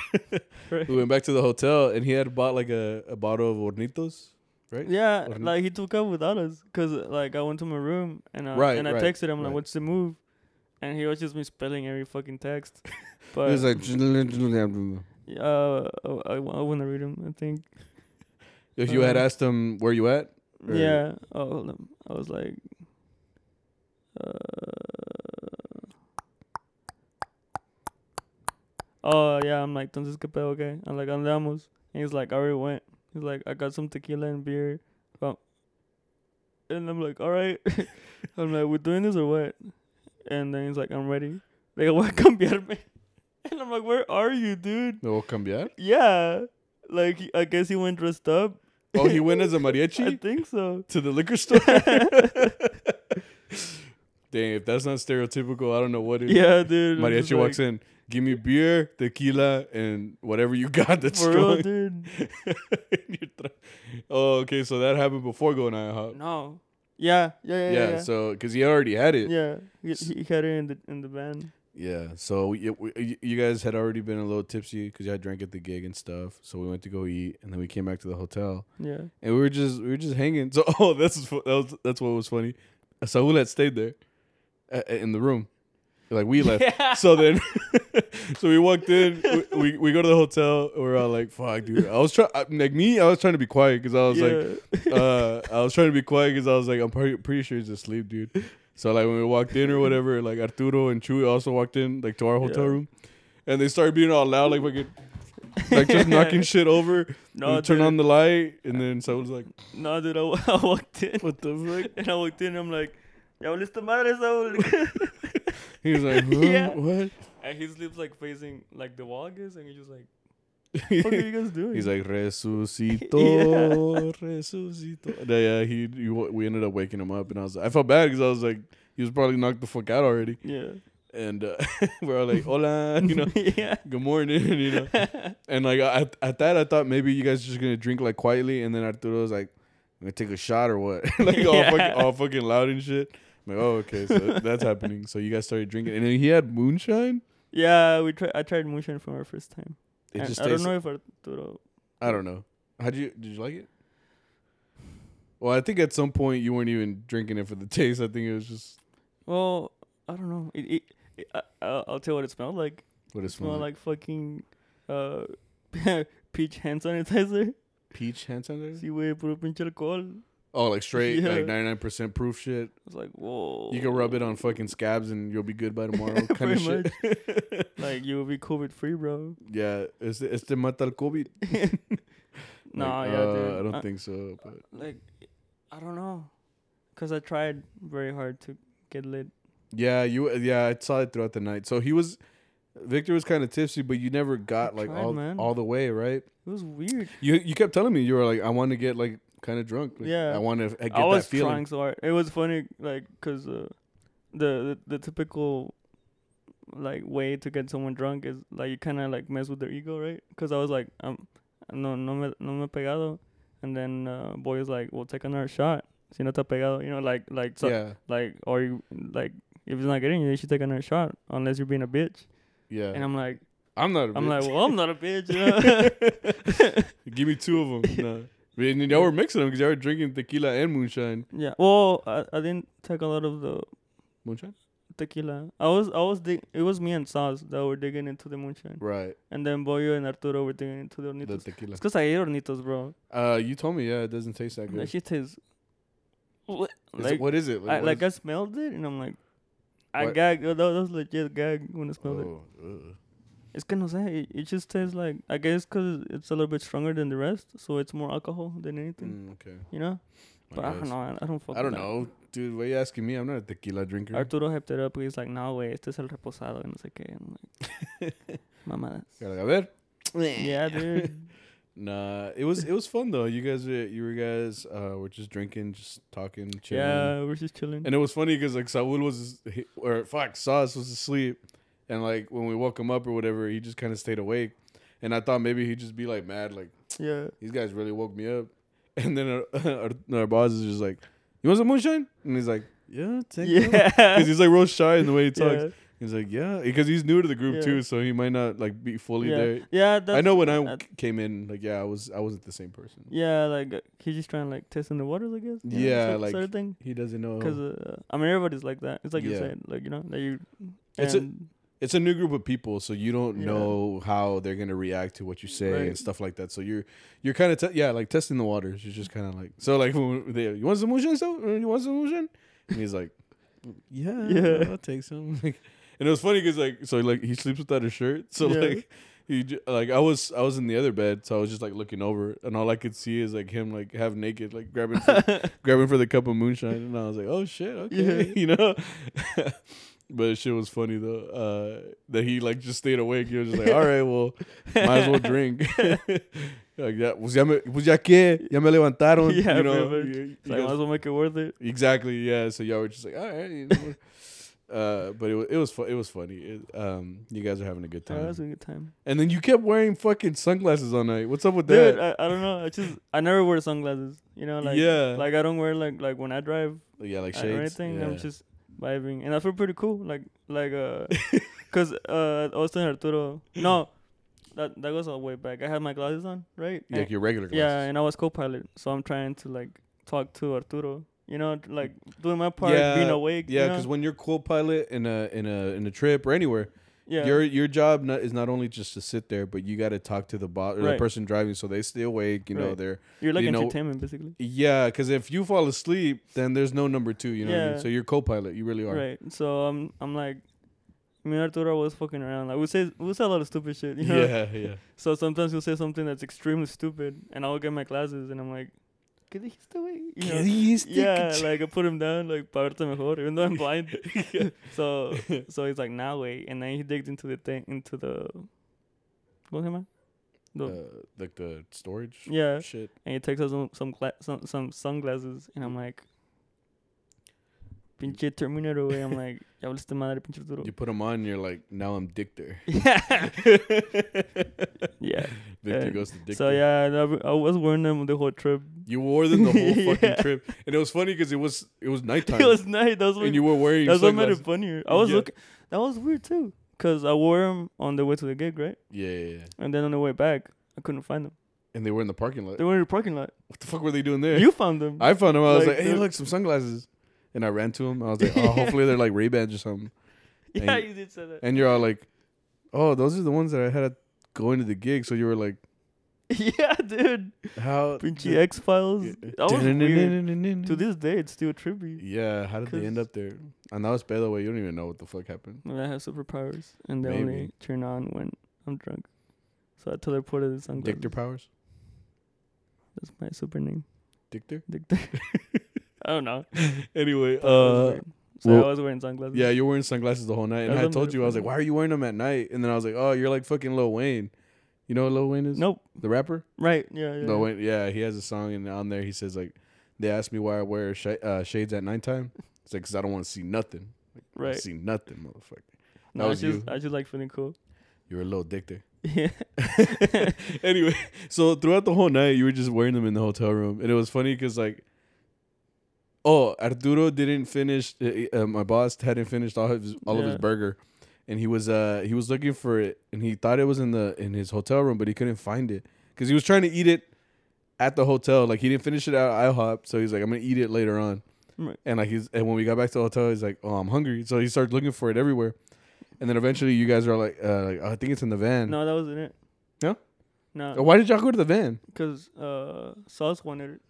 right. We went back to the hotel, and he had bought like a, a bottle of Hornitos, right? Yeah, Hornitos. Like he took up without us, cause like I went to my room and I, right, and I right, texted him like, right. "What's the move?" And he was just misspelling every fucking text. But he was like, yeah, uh, I I wanna read him. I think. If you um, had asked him where you at? Or? Yeah. Oh, hold on. I was like, uh, oh yeah. I'm like, entonces qué pedo, okay? I'm like, andamos. And he's like, I already went. He's like, I got some tequila and beer. Um, and I'm like, all right. I'm like, we're doing this or what? And then he's like, I'm ready. Like, voy a cambiarme. And I'm like, where are you, dude? ¿Me voy a cambiar? Yeah. Like, I guess he went dressed up. Oh, he went as a mariachi? I think so. To the liquor store? Dang, if that's not stereotypical, I don't know what it is. Yeah, dude. Mariachi walks like, in, give me beer, tequila, and whatever you got that's for strong. Real, dude. tra- oh, okay, so that happened before going to IHOP. No. Yeah, yeah, yeah, yeah. Yeah, yeah. So, because he already had it. Yeah, he, he had it in the, in the van. Yeah, so we, we, you guys had already been a little tipsy because y'all drank at the gig and stuff. So we went to go eat, and then we came back to the hotel. Yeah, and we were just we were just hanging. So oh, that's that was, that's what was funny. Saúl had stayed there uh, in the room, like we left. Yeah. So then, so we walked in. We, we we go to the hotel. We're all like, "Fuck, dude!" I was trying like me. I was trying to be quiet because I was yeah. like, uh, I was trying to be quiet because I was like, I'm pretty, pretty sure he's asleep, dude. So, like, when we walked in or whatever, like, Arturo and Chuy also walked in, like, to our hotel yeah. room. And they started being all loud, like, fucking, like, just knocking shit over. No, turn on the light. And then someone's like... No, dude, I, w- I walked in. What the fuck? And I walked in, and I'm like, ya voliste madre, Saúl. He was like, huh? Yeah. What? And he sleeps, like, facing, like, the wall, I guess. And he's just like, what are you guys doing? He's like, resucito, resucito. Yeah, yeah he, he, we ended up waking him up. And I was, I felt bad because I was like, he was probably knocked the fuck out already. Yeah. And uh, we're all like, hola, you know, yeah. Good morning, you know. And like, I, at that, I thought maybe you guys are just going to drink like quietly. And then Arturo was like, I'm going to take a shot or what? Like yeah. all, fucking, all fucking loud and shit. I'm like, oh, okay, so that's happening. So you guys started drinking. And then he had moonshine? Yeah, we tri- I tried moonshine for our first time. It just I don't know if Arturo. I don't know. How'd you did you like it? Well, I think at some point you weren't even drinking it for the taste. I think it was just. Well, I don't know. It. it, it I, I'll tell you what it smelled like. What it, it smelled like? Like fucking, uh, peach hand sanitizer. Peach hand sanitizer. Sí, güey, puro pinche alcohol. Oh, like straight, yeah. like ninety-nine percent proof shit. I was like, whoa. You can rub it on fucking scabs and you'll be good by tomorrow kind of shit. Like, you'll be COVID free, bro. Yeah. Este, este mata el COVID. Nah, like, yeah, uh, dude. I don't I, think so. But. Like, I don't know. Because I tried very hard to get lit. Yeah, you. Yeah, I saw it throughout the night. So he was... Victor was kind of tipsy, but you never got, I like, tried, all man. all the way, right? It was weird. You you kept telling me. You were like, I want to get, like, kind of drunk. Like, yeah. I want to get that feeling. I was trying so hard. It was funny, like, because uh, the, the, the typical, like, way to get someone drunk is, like, you kind of, like, mess with their ego, right? Because I was like, I'm, no, no me, no me pegado. And then uh, boy was like, well, take another shot. Si no te pegado. You know, like, like, so, yeah. like, or you, like, if it's not getting you, you should take another shot unless you're being a bitch. Yeah. And I'm like, I'm not a bitch. I'm like, well, I'm not a bitch. You know? Give me two of them. No. And y'all were mixing them because y'all were drinking tequila and moonshine. Yeah. Well, I, I didn't take a lot of the moonshine. Tequila. I was, I was, dig- it was me and Sauce that were digging into the moonshine. Right. And then Boyo and Arturo were digging into the Hornitos. The tequila. It's because I ate Hornitos, bro. Uh, you told me, yeah, it doesn't taste that good. That shit tastes. What? Is like, it, what is it? Like, I, what like is I smelled it and I'm like. I what? gagged. That was legit gag when I smelled oh, it. Ugh. It's gonna say it just tastes like, I guess because it's a little bit stronger than the rest, so it's more alcohol than anything. Mm, okay. You know, I but guess. I don't know. I, I don't fuck. I don't that. know, dude. Why are you asking me? I'm not a tequila drinker. Arturo hyped it up. He's like, "No, way, este es el reposado." And no sé qué. I'm like, mamadas. A ver. Yeah, dude. Nah, it was it was fun though. You guys, were, you were guys, uh, were just drinking, just talking, chilling. Yeah, we're just chilling. And it was funny because like Saúl was, or fuck, Sauce was asleep, and like when we woke him up or whatever, he just kind of stayed awake. And I thought maybe he'd just be like mad, like yeah, these guys really woke me up. And then our, our, our boss is just like, "You want some moonshine?" And he's like, "Yeah, take it." Yeah, because he's like real shy in the way he talks. Yeah. He's like, yeah, because he's new to the group yeah. too, so he might not like be fully yeah. there. Yeah, that's, I know when I w- came in, like, yeah, I was, I wasn't the same person. Yeah, like he's just trying to like test in the waters, I guess. Yeah, yeah, like sort of thing. He doesn't know. Because uh, I mean, everybody's like that. It's like yeah. you said, like you know that you. It's a, it's a new group of people, so you don't yeah. know how they're gonna react to what you say right. and stuff like that. So you're, you're kind of te- yeah, like testing the waters. You're just kind of like so like they, you want some moonshine, so you want some moonshine, and he's like, yeah, yeah, I'll take some. And it was funny because like so like he sleeps without a shirt, so yeah. like he j- like I was I was in the other bed, so I was just like looking over, and all I could see is like him like half naked, like grabbing for, grabbing for the cup of moonshine, and I was like, oh shit, okay, yeah. you know. But shit was funny though uh, that he like just stayed awake. He was just like, all right, well, might as well drink. Like that, pues ya me, pues ya que, ya me levantaron. Yeah, you know, you, you like, guys, might as well make it worth it. Exactly, yeah. So y'all were just like, all right, you know. Uh, but it was it was fu- it was funny. It, um, you guys are having a good time. Oh, that was a good time. And then you kept wearing fucking sunglasses all night. What's up with Dude, that? I, I don't know. I just I never wear sunglasses. You know, like yeah. like I don't wear like like when I drive. Yeah, like shades. Or anything. Yeah. I'm just vibing, and I feel pretty cool. Like like uh, cause uh, I was telling Arturo. No, that that goes all the way back. I had my glasses on, right? Yeah, like your regular glasses. Yeah, and I was co-pilot, so I'm trying to like talk to Arturo. You know, like doing my part, yeah, being awake. Yeah, because you know? When you're co-pilot in a in a in a trip or anywhere, yeah. your your job not, is not only just to sit there, but you got to talk to the boss or right. the person driving, so they stay awake. You right. know, they're you're like you entertainment know, basically. Yeah, because if you fall asleep, then there's no number two. You know, yeah. what I mean? So you're co-pilot. You really are. Right. So I'm um, I'm like, me and Arturo was fucking around. Like we say we say a lot of stupid shit. You know? Yeah, yeah. So sometimes you'll say something that's extremely stupid, and I'll get my glasses, and I'm like. You know, yeah, like I put him down, like para verte mejor, even though I'm blind. yeah. So, so he's like, nah, wait, and then he digged into the thing, into the, what am I? The, uh, like the storage. Yeah. Shit. And he takes out some some gla- some, some sunglasses, and I'm like, pinche Terminator way. I'm like, ya voliste madre, pinche duro. You put them on, and you're like, now I'm Dictor. Yeah. yeah. Victor goes to Dictor. So yeah, I was wearing them the whole trip. You wore them the whole fucking yeah. trip, and it was funny because it was it was nighttime. It was night. That was and you were wearing. That's what made it funnier. I was yeah. looking. That was weird too, cause I wore them on the way to the gig, right? Yeah, yeah, yeah. And then on the way back, I couldn't find them. And they were in the parking lot. They were in the parking lot. What the fuck were they doing there? You found them. I found them. I was like, like hey, look, some sunglasses. And I ran to them. I was like, oh, hopefully they're like Ray-Bans or something. And yeah, you did say that. And you're all like, oh, those are the ones that I had at going to the gig. So you were like. Yeah, dude. How? Pinchy X-Files. That was weird. To this day, it's still trippy. Yeah, how did they end up there? And that was, by the way, you don't even know what the fuck happened. And I have superpowers, and they Maybe. only turn on when I'm drunk. So I teleported this on. Dictor powers? That's my super name. Dictor? Dictor. I don't know. Anyway, uh... So well, I was wearing sunglasses. Yeah, you were wearing sunglasses the whole night. And I told you, I was like, why are you wearing them at night? And then I was like, oh, you're like fucking Lil Wayne. You know what Lil Wayne is? Nope. The rapper? Right. Yeah, yeah. Lil Wayne, yeah, he has a song, and on there he says, like, they asked me why I wear sh- uh, shades at nighttime. It's like, because I don't want to see nothing. Like, right. I don't see nothing, motherfucker. No, that was I just, you. I just like feeling cool. You were a little dictor. Yeah. Anyway, so throughout the whole night, you were just wearing them in the hotel room. And it was funny because, like, oh, Arturo didn't finish. Uh, uh, my boss hadn't finished all of his all yeah. of his burger, and he was uh he was looking for it, and he thought it was in the in his hotel room, but he couldn't find it because he was trying to eat it at the hotel. Like, he didn't finish it at IHOP, so he's like, I'm gonna eat it later on. Right. And like he's and when we got back to the hotel, he's like, oh, I'm hungry, so he starts looking for it everywhere, and then eventually you guys are like, uh, like oh, I think it's in the van. No, that wasn't it. No. No. Why did y'all go to the van? Because uh, Sauce wanted it.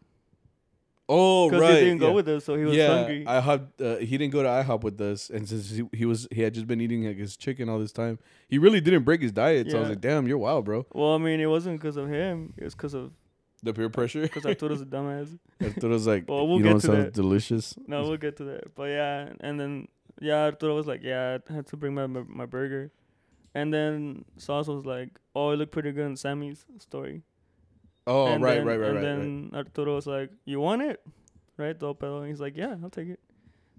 Oh, right. Because he didn't yeah. go with us, so he was yeah, hungry. Yeah, IHOP, uh, he didn't go to IHOP with us, and since he, he was he had just been eating like his chicken all this time, he really didn't break his diet. Yeah. So I was like, damn, you're wild, bro. Well, I mean, it wasn't because of him. It was because of... The peer pressure? Because Arturo's a dumbass. Arturo's like, well, we'll you know what sounds that. delicious? No, we'll get to that. But yeah, and then, yeah, Arturo was like, yeah, I had to bring my, my, my burger. And then Sauce was like, oh, it looked pretty good in Sammy's story. Oh, and right, then, right, right, and right. And then right. Arturo was like, you want it? Right, Dopedo? And he's like, yeah, I'll take it.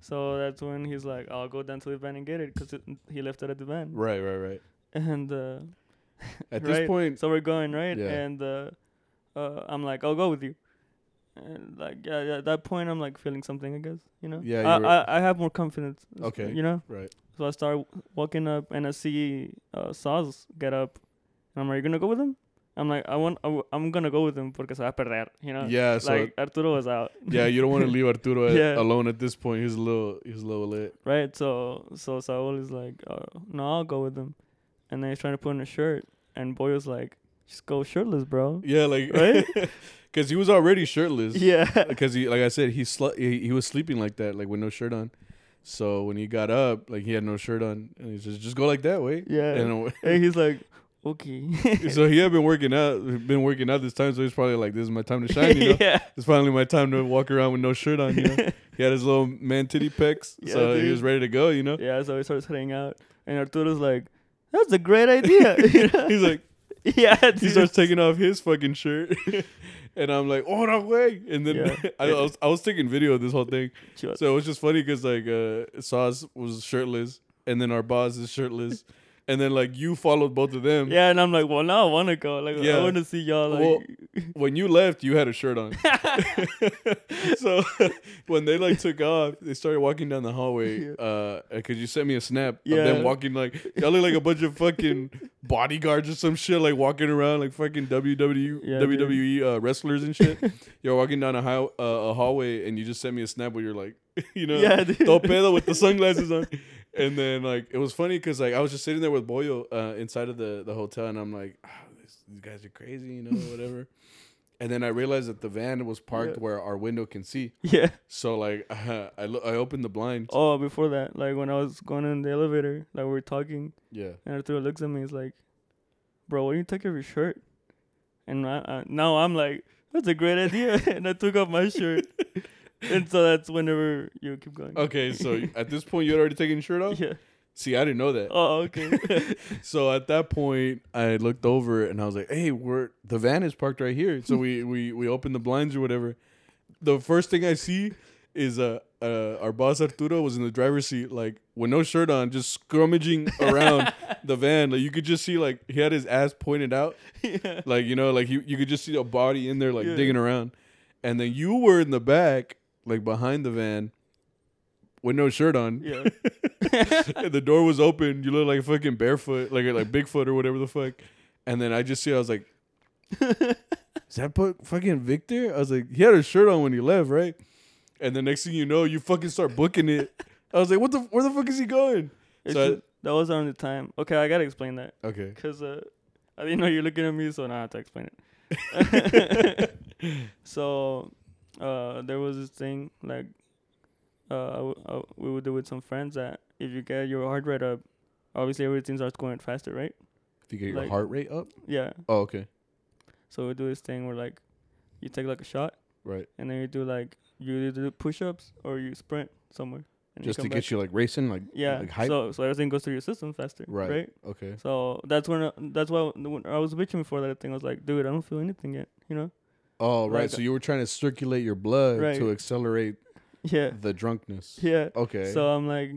So that's when he's like, I'll go down to the van and get it, because he left it at the van. Right, right, right. And uh, at right? this point. So we're going, right? Yeah. And uh, uh, I'm like, I'll go with you. And like, yeah, yeah, at that point, I'm like feeling something, I guess, you know? Yeah. I, I, I have more confidence. Okay. You know? Right. So I start walking up, and I see uh, Sauce get up. And I'm like, are you going to go with him? I'm like, I want, I'm gonna go with him porque se va a perder, you know? Yeah, so like, Arturo was out. Yeah, you don't want to leave Arturo yeah. alone at this point. He's a little, he's a little lit. Right, so, so Saúl is like, oh, no, I'll go with him. And then he's trying to put on a shirt. And Boyo's like, just go shirtless, bro. Yeah, like, right? Because he was already shirtless. Yeah. Because, he, like I said, he, slu- he he was sleeping like that, like with no shirt on. So when he got up, like he had no shirt on. And he says, just go like that, wait. Yeah. And, and he's like... Okay. So he had been working out, been working out this time. So he's probably like, "This is my time to shine." You know, yeah. It's finally my time to walk around with no shirt on. You know, he had his little man titty pecs, yeah, so dude. He was ready to go. You know. Yeah. So he starts heading out, and Arturo's like, "That's a great idea." You know? He's like, "Yeah." Dude. He starts taking off his fucking shirt, and I'm like, "Oh no way!" And then yeah. I, I was I was taking video of this whole thing, Chut. so it was just funny because like uh, Sauce was shirtless, and then our boss is shirtless. And then, like, you followed both of them. Yeah, and I'm like, well, now I want to go. Like, yeah. I want to see y'all. Like, well, when you left, you had a shirt on. So, when they, like, took off, they started walking down the hallway. Because yeah. uh, you sent me a snap yeah. of them walking, like, y'all look like a bunch of fucking bodyguards or some shit. Like, walking around like fucking W W E, yeah, W W E uh, wrestlers and shit. You're walking down a, hi- uh, a hallway, and you just sent me a snap where you're like, you know, yeah, Dopedo with the sunglasses on. And then, like, it was funny because, like, I was just sitting there with Boyo uh, inside of the, the hotel, and I'm like, oh, this, these guys are crazy, you know, whatever. And then I realized that the van was parked yeah. where our window can see. Yeah. So, like, uh, I lo- I opened the blinds. Oh, before that, like, when I was going in the elevator, like, we were talking. Yeah. And Arturo looks at me, he's like, bro, why don't you take off your shirt? And I, I, now I'm like, that's a great idea. And I took off my shirt. And so that's whenever you keep going. Okay, so at this point, you had already taken your shirt off? Yeah. See, I didn't know that. Oh, okay. So at that point, I looked over and I was like, hey, we're the van is parked right here. So we we, we opened the blinds or whatever. The first thing I see is uh, uh, our boss Arturo was in the driver's seat, like, with no shirt on, just scrummaging around the van. Like, you could just see, like, he had his ass pointed out. Yeah. Like, you know, like, he, you could just see a body in there, like, yeah. digging around. And then you were in the back... like behind the van with no shirt on. Yeah. And the door was open. You look like fucking barefoot, like like Bigfoot or whatever the fuck. And then I just see, I was like, is that fucking Victor? I was like, he had a shirt on when he left, right? And the next thing you know, you fucking start booking it. I was like, what the, where the fuck is he going? So I, just, that was around the time. Okay, I got to explain that. Okay. Because uh, I didn't know you're looking at me, so now I have to explain it. So uh, there was this thing like uh, I w- I, we would do with some friends that if you get your heart rate up, obviously everything starts going faster, right? If you get like, your heart rate up? Yeah. Oh, okay. So we do this thing where like you take like a shot, right? And then you do like you either do push-ups or you sprint somewhere. Just to back. Get you like racing, like yeah. Like hype? So so everything goes through your system faster, right? Right? Okay. So that's when uh, that's why when I was bitching before that thing. I was like, dude, I don't feel anything yet, you know? Oh right. Like, so you were trying to circulate your blood right. to accelerate, yeah, the drunkenness. Yeah. Okay. So I'm like,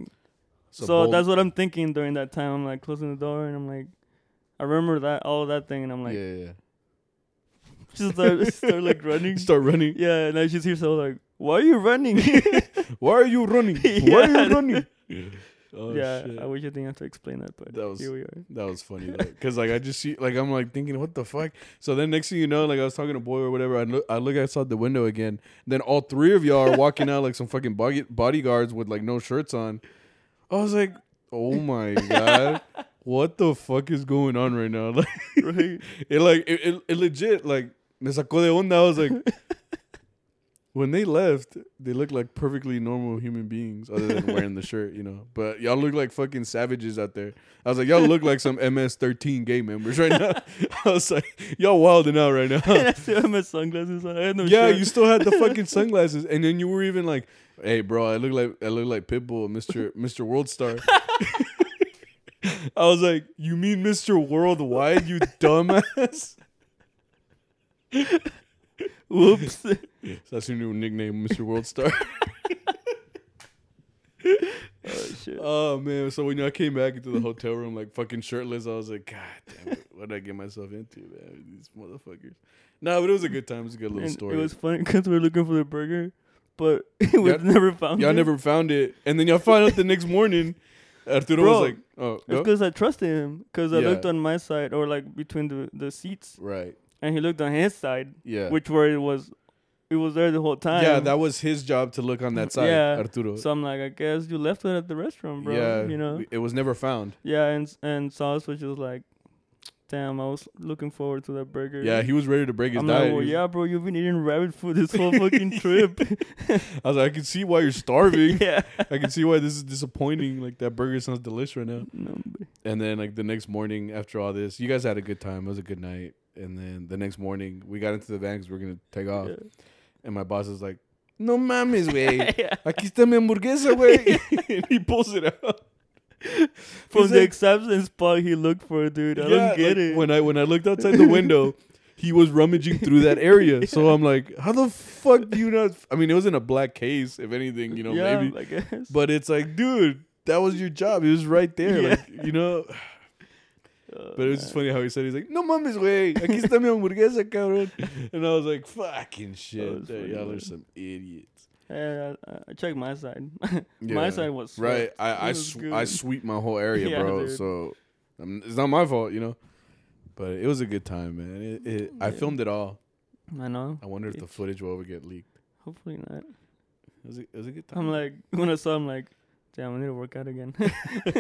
so, so that's what I'm thinking during that time. I'm like closing the door and I'm like, I remember that all of that thing and I'm like, yeah, yeah. Just start, start like running. Start running. Yeah, and I just hear someone like, why are you running? Why are you running? Yeah. Why are you running? Yeah, oh, yeah shit. I wish I didn't have to explain that, but that was, here we are. That was funny, though. Because, like, I just see, like, I'm, like, thinking, what the fuck? So then next thing you know, like, I was talking to Boy or whatever. I look, I look outside the window again. Then all three of y'all are walking out like some fucking body, bodyguards with, like, no shirts on. I was like, oh, my God. What the fuck is going on right now? Like, right. It, like, it, it, it legit, like, me sacó de onda. I was like... When they left, they looked like perfectly normal human beings other than wearing the shirt, you know. But y'all look like fucking savages out there. I was like, y'all look like some M S thirteen gay members right now. I was like, y'all wilding out right now. And I still had my sunglasses on. I had no yeah, shirt. You still had the fucking sunglasses. And then you were even like, hey, bro, I look like I look like Pitbull, Mister Mister Worldstar. I was like, you mean Mister Worldwide, you dumbass? Whoops. So that's your new nickname, Mister Worldstar. Oh, shit. Oh, man. So when I came back into the hotel room, like, fucking shirtless, I was like, God damn it. What did I get myself into, man? These motherfuckers. No, nah, but it was a good time. It was a good little and story. It was funny because we were looking for the burger, but we never found y'all it. Y'all never found it. And then y'all found out the next morning. Arturo Bro, was like, oh. It's because no? I trusted him. Because I yeah. looked on my side or, like, between the, the seats. Right. And he looked on his side. Yeah. Which where it was... It was there the whole time. Yeah, that was his job to look on that side, yeah. Arturo. So I'm like, I guess you left it at the restaurant, bro. Yeah, you know, it was never found. Yeah, and and Sauce was just like, damn, I was looking forward to that burger. Yeah, he was ready to break his I'm diet. Like, well, yeah, bro, you've been eating rabbit food this whole fucking trip. I was like, I can see why you're starving. Yeah, I can see why this is disappointing. Like that burger sounds delicious right now. No, and then like the next morning after all this, you guys had a good time. It was a good night. And then the next morning we got into the van because we were gonna take off. Yeah. And my boss is like, no mames, güey. Yeah. Aquí está mi hamburguesa, güey. And he pulls it out. From He's the like, exception spot he looked for, dude. I yeah, don't get like, it. When I when I looked outside the window, he was rummaging through that area. Yeah. So I'm like, how the fuck do you not... F-? I mean, it was in a black case, if anything, you know, yeah, maybe. I guess. But it's like, dude, that was your job. It was right there. Yeah. Like, you know... Oh, but it was man. Just funny how he said, he's like, no mames, güey. Aquí está mi hamburguesa, cabrón. And I was like, fucking shit. Funny, y'all man. Are some idiots. Hey, I, I checked my side. Yeah. My side was swept. Right. I I, sw- I sweep my whole area, yeah, bro. Dude. So I'm, it's not my fault, you know. But it was a good time, man. It, it, yeah. I filmed it all. I know. I wonder if it's the footage will ever get leaked. Hopefully not. It was a, it was a good time. I'm like, when I saw him, like, damn, I need to work out again. Yeah,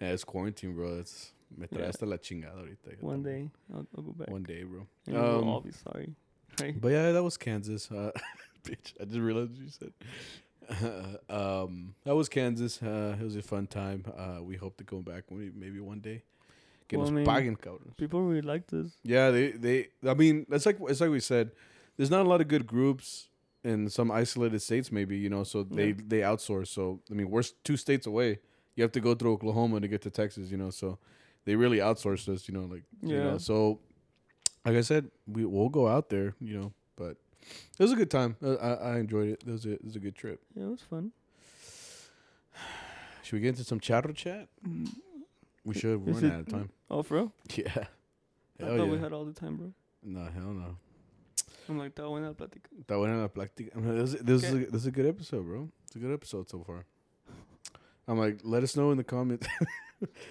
it's quarantine, bro. It's... Me trae hasta la chingada ahorita. One day, I'll, I'll go back. One day, bro. And um, we'll all be sorry. Right? But yeah, that was Kansas. Uh, bitch, I just realized what you said. Uh, um, that was Kansas. Uh, it was a fun time. Uh, we hope to go back maybe one day. Que well, nos I mean, paguen, cabros. People really liked us. Yeah, they, they. I mean, it's like it's like we said. There's not a lot of good groups in some isolated states, maybe, you know. So they, yeah. they outsource. So I mean, we're two states away. You have to go through Oklahoma to get to Texas, you know. So. They really outsourced us, you know, like, yeah. you know, so, like I said, we, we'll go out there, you know, but it was a good time. I, I, I enjoyed it. It was, a, it was a good trip. Yeah, it was fun. Should we get into some charro chat? We should. We're running out of time. Oh, for real? Yeah. Hell I thought yeah. we had all the time, bro. No, hell no. I'm like, está buena la plática. Está buena la plática. This is a good episode, bro. It's a good episode so far. I'm like, let us know in the comments.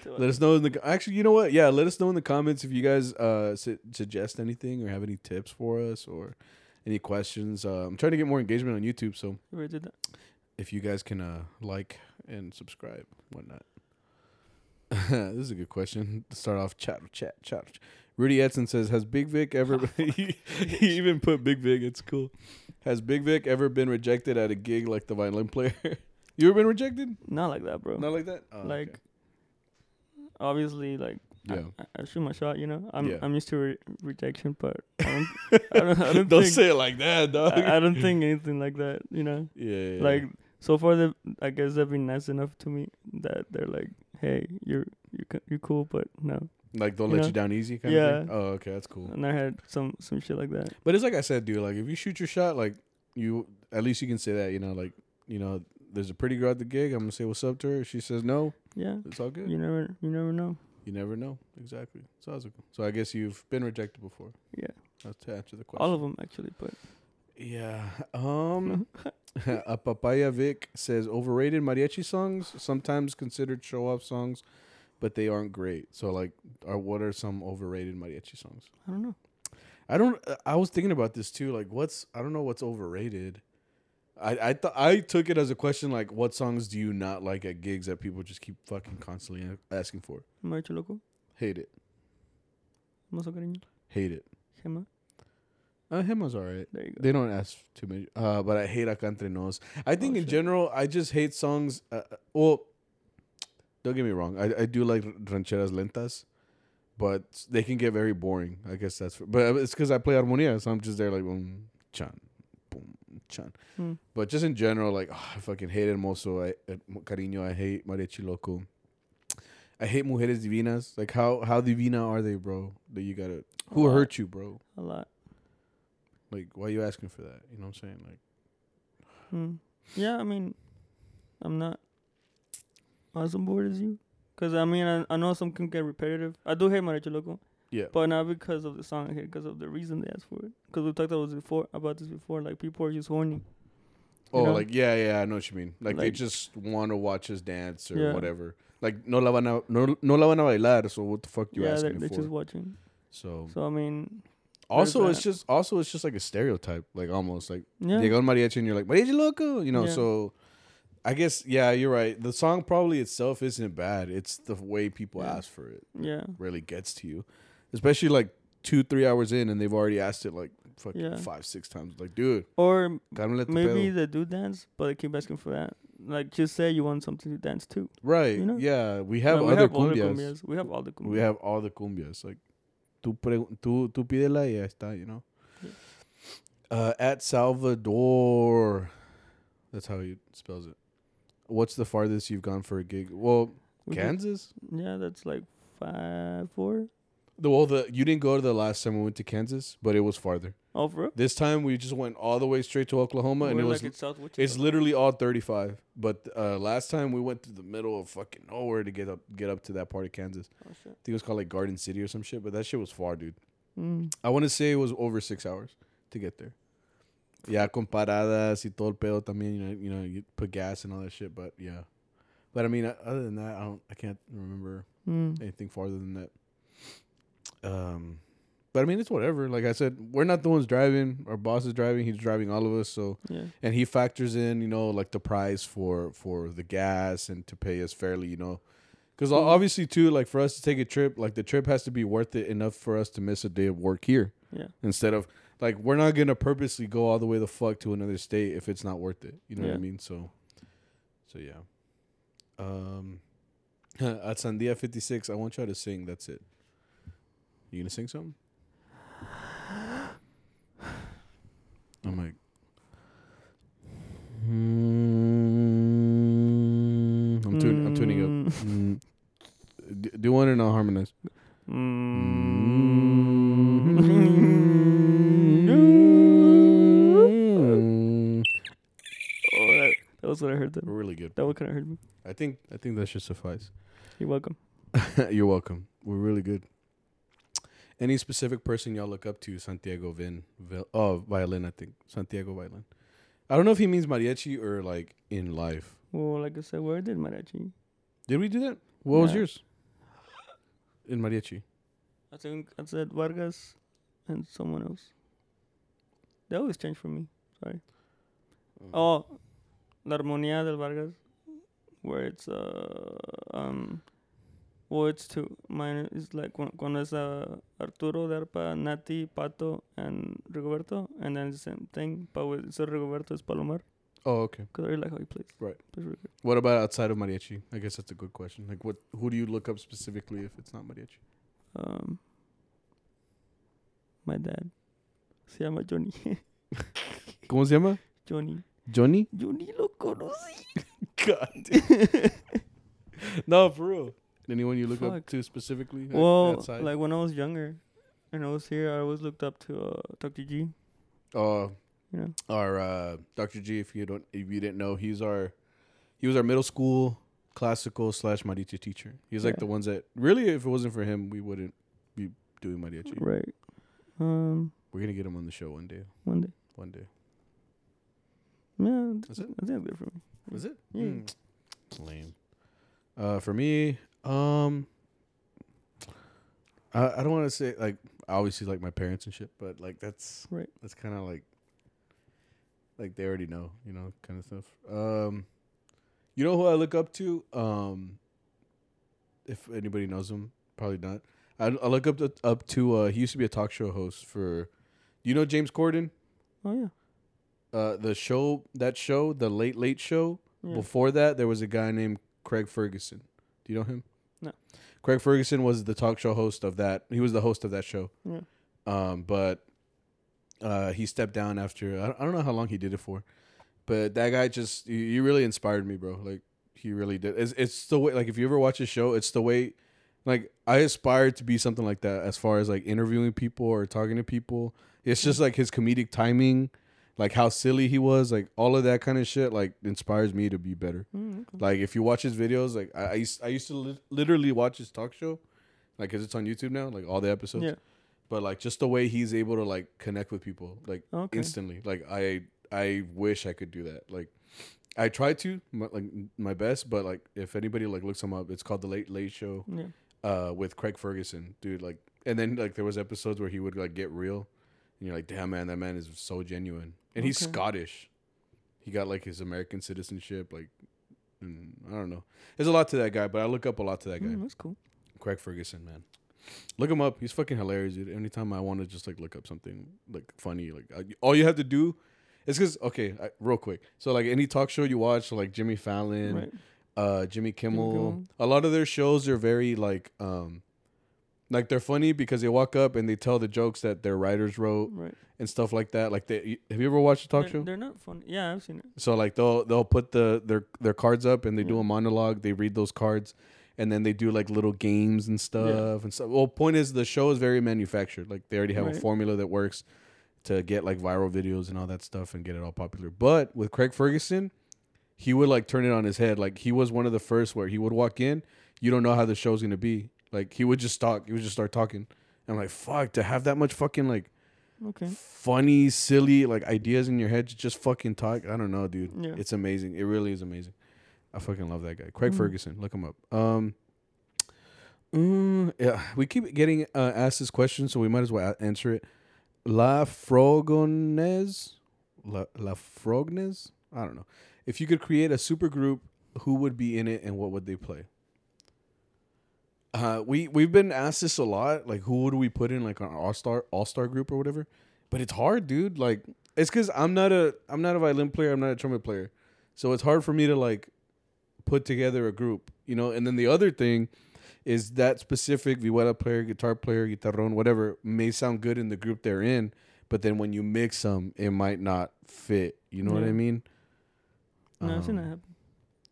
Let us know in the actually, you know what? Yeah, let us know in the comments if you guys uh, su- suggest anything or have any tips for us or any questions. Uh, I'm trying to get more engagement on YouTube, so we did that. If you guys can uh, like and subscribe, whatnot. This is a good question to start off. Chat, chat, chat. Rudy Edson says, "Has Big Vic ever?" Been, he, he even put Big Vic. It's cool. Has Big Vic ever been rejected at a gig like the violin player? You ever been rejected? Not like that, bro. Not like that. Oh, like, okay. Obviously, like. Yeah. I, I shoot my shot, you know. I'm yeah. I'm used to re- rejection, but I don't. I don't, I don't, don't think, say it like that, dog. I, I don't think anything like that, you know. Yeah. yeah like yeah. So far, they I guess they've been nice enough to me that they're like, "Hey, you're you're you're cool, but no." Like they'll you let know? you down easy, kind yeah. of thing. Oh, okay, that's cool. And I had some some shit like that. But it's like I said, dude. Like if you shoot your shot, like you at least you can say that, you know. Like you know, there's a pretty girl at the gig. I'm gonna say what's up to her. If she says no. Yeah. It's all good. You never you never know. You never know. Exactly. So, so I guess you've been rejected before. Yeah. That's to answer the question. All of them, actually, but... Yeah. Um, a Papaya Vic says, overrated mariachi songs, sometimes considered show-off songs, but they aren't great. So, like, are, what are some overrated mariachi songs? I don't know. I don't... I was thinking about this, too. Like, what's... I don't know what's overrated. I I, th- I took it as a question, like, what songs do you not like at gigs that people just keep fucking constantly asking for? Mariachi Loco. Hate it. Hate it. Gema. Uh, Gema's alright. There you go. They don't ask too many. Uh, but I hate Acá Entre Nos. I think oh, in shit. general, I just hate songs. Uh, well, don't get me wrong. I, I do like rancheras lentas, but they can get very boring. I guess that's. For, but it's because I play armonía, so I'm just there like boom, chan, boom, chan. Hmm. But just in general, like oh, I fucking hate Hermoso. I, uh, Cariño. I hate Mariachi Loco. I hate Mujeres Divinas. Like, how how divina are they, bro? That you gotta... A who lot. hurt you, bro? A lot. Like, why are you asking for that? You know what I'm saying? Like... Hmm. Yeah, I mean, I'm not as on board as you. Because, I mean, I, I know some can get repetitive. I do hate Mariachi Loco. Yeah. But not because of the song I hate, because of the reason they asked for it. Because we talked about this before, about this before. Like, people are just horny. Oh, you know? like, yeah, yeah, I know what you mean. Like, like they just want to watch us dance or yeah. whatever. Like, no la, van a, no, no la van a bailar, so what the fuck you yeah, asking they're, they're for? Yeah, they're just watching. So, so I mean... Also, it's just also it's just like a stereotype, like, almost. Like, yeah. you go to mariachi and you're like, mariachi loco, you know, yeah. so... I guess, yeah, you're right. The song probably itself isn't bad. It's the way people yeah. ask for it. Yeah. It really gets to you. Especially, like, two, three hours in, and they've already asked it, like, fucking yeah. five, six times. Like, dude. Or maybe they do dance, but they keep asking for that. Like, just say you want something to dance to. Right. You know? Yeah. We have no, other we have cumbias. All the cumbias. We have all the cumbias. We have all the cumbias. Like, tú, pre- tú, tú pídela y ya está, you know? Yeah. Uh, at Salvador. That's how he spells it. What's the farthest you've gone for a gig? Well, we Kansas? Did, yeah, that's like five, four. The, well, the you didn't go to the last time we went to Kansas, but it was farther. Oh, for real? This time we just went all the way straight to Oklahoma, we and it like was it's, South it's literally all thirty-five. But uh, last time we went through the middle of fucking nowhere to get up get up to that part of Kansas. Oh shit! I think it was called like Garden City or some shit, but that shit was far, dude. Mm. I want to say it was over six hours to get there. Yeah, comparadas y todo el pedo también. You know, you know, you put gas and all that shit, but yeah. But I mean, other than that, I don't, I can't remember mm. anything farther than that. Um, but I mean, it's whatever. Like I said, we're not the ones driving. Our boss is driving. He's driving all of us. So, yeah. and he factors in, you know, like the price for, for the gas and to pay us fairly, you know, because mm. obviously too, like for us to take a trip, like the trip has to be worth it enough for us to miss a day of work here. Yeah. Instead of like, we're not going to purposely go all the way the fuck to another state if it's not worth it. You know yeah. what I mean? So, so yeah. Um, at Sandia fifty-six, I want y'all to sing. That's it. You gonna sing something? I'm like, mm, I'm tuning. I'm tuning up. Mm. D- do one and I'll harmonize. Mm. Oh, that, that was what I heard. That really good. That one kind of heard me. I think. I think that should suffice. You're welcome. You're welcome. We're really good. Any specific person y'all look up to? Santiago Vin, Vil, oh, violin, I think. Santiago Violin. I don't know if he means mariachi or like in life. Well, like I said, where did mariachi? Did we do that? What yeah. was yours? In mariachi. I think I said Vargas and someone else. They always change for me. Sorry. Oh, oh La Armonía del Vargas, where it's uh um words to minor is like one is uh, Arturo, Darpa, Nati, Pato, and Rigoberto, and then the same thing, but with so Rigoberto is Palomar. Oh, okay. Because I really like how he plays. Right. Plays really good. What about outside of mariachi? I guess that's a good question. Like, what? Who do you look up specifically if it's not mariachi? Um, my dad. Se llama Johnny. ¿Cómo se llama? Johnny. Johnny? Johnny lo conocí. God. No, for real. Anyone you look Fuck. up to specifically? Well, outside? Like when I was younger and I was here, I always looked up to uh, Doctor G. Oh. Uh, yeah. Our uh, Doctor G, if you don't, if you didn't know, he's our, he was our middle school classical slash mariachi teacher. He's yeah. like the ones that really, if it wasn't for him, we wouldn't be doing mariachi. Right. Um. We're gonna get him on the show one day. One day. One day. Yeah, that's it. That's it for me. Was it? Yeah. Mm. Lame. Uh, for me, um, I I don't want to say like obviously like my parents and shit, but like that's right. That's kind of like. Like, they already know, you know, kind of stuff. Um, you know who I look up to? Um, if anybody knows him, probably not. I, I look up to, up to uh, he used to be a talk show host for, you know, James Corden? Oh, yeah. Uh, the show, that show, The Late Late Show. Yeah. Before that, there was a guy named Craig Ferguson. Do you know him? No. Craig Ferguson was the talk show host of that. He was the host of that show. Yeah. Um, but... Uh, he stepped down after, I don't know how long he did it for, but that guy just, he really inspired me, bro. Like, he really did. It's, it's the way, like, if you ever watch his show, it's the way, like, I aspire to be something like that as far as, like, interviewing people or talking to people. It's just, like, his comedic timing, like, how silly he was, like, all of that kind of shit, like, inspires me to be better. Mm, okay. Like, if you watch his videos, like, I, I used, I used to li- literally watch his talk show, like, because it's on YouTube now, like, all the episodes. Yeah. But, like, just the way he's able to, like, connect with people, like, okay. instantly. Like, I I wish I could do that. Like, I try to, my, like, my best. But, like, if anybody, like, looks him up, it's called The Late Late Show yeah. uh, with Craig Ferguson. Dude, like, and then, like, there was episodes where he would, like, get real. And you're like, damn, man, that man is so genuine. And okay. he's Scottish. He got, like, his American citizenship. Like, and I don't know. There's a lot to that guy, but I look up a lot to that guy. Mm, that's cool. Craig Ferguson, man. Look him up. He's fucking hilarious, dude. Anytime I want to just, like, look up something, like, funny, like, I, all you have to do is because, okay, I, real quick. So, like, any talk show you watch, so, like, Jimmy Fallon, right. uh, Jimmy Kimmel, Jimmy a lot of their shows are very, like, um, like, they're funny because they walk up and they tell the jokes that their writers wrote right. and stuff like that. Like, they, have you ever watched a talk they're, show? They're not funny. Yeah, I've seen it. So, like, they'll they'll put the their, their cards up and they yeah. do a monologue. They read those cards. And then they do, like, little games and stuff. Yeah. and stuff. Well, point is, the show is very manufactured. Like, they already have right. a formula that works to get, like, viral videos and all that stuff and get it all popular. But with Craig Ferguson, he would, like, turn it on his head. Like, he was one of the first where he would walk in. You don't know how the show's going to be. Like, he would just talk. He would just start talking. And I'm like, fuck, to have that much fucking, like, okay. funny, silly, like, ideas in your head to just fucking talk. I don't know, dude. Yeah. It's amazing. It really is amazing. I fucking love that guy. Craig mm-hmm. Ferguson. Look him up. Um, mm, yeah, we keep getting uh, asked this question, so we might as well answer it. La Frogones? La, La Frognes? I don't know. If you could create a super group, who would be in it and what would they play? Uh, we, we've been asked this a lot. Like, who would we put in, like, an all-star, all-star group or whatever? But it's hard, dude. Like, it's because I'm not a, I'm not a violin player. I'm not a trumpet player. So it's hard for me to, like, put together a group, you know. And then the other thing is that specific vihuela player, guitar player, guitarrón, whatever may sound good in the group they're in, but then when you mix them, it might not fit. You know yeah. what I mean? No, um, it's not happen.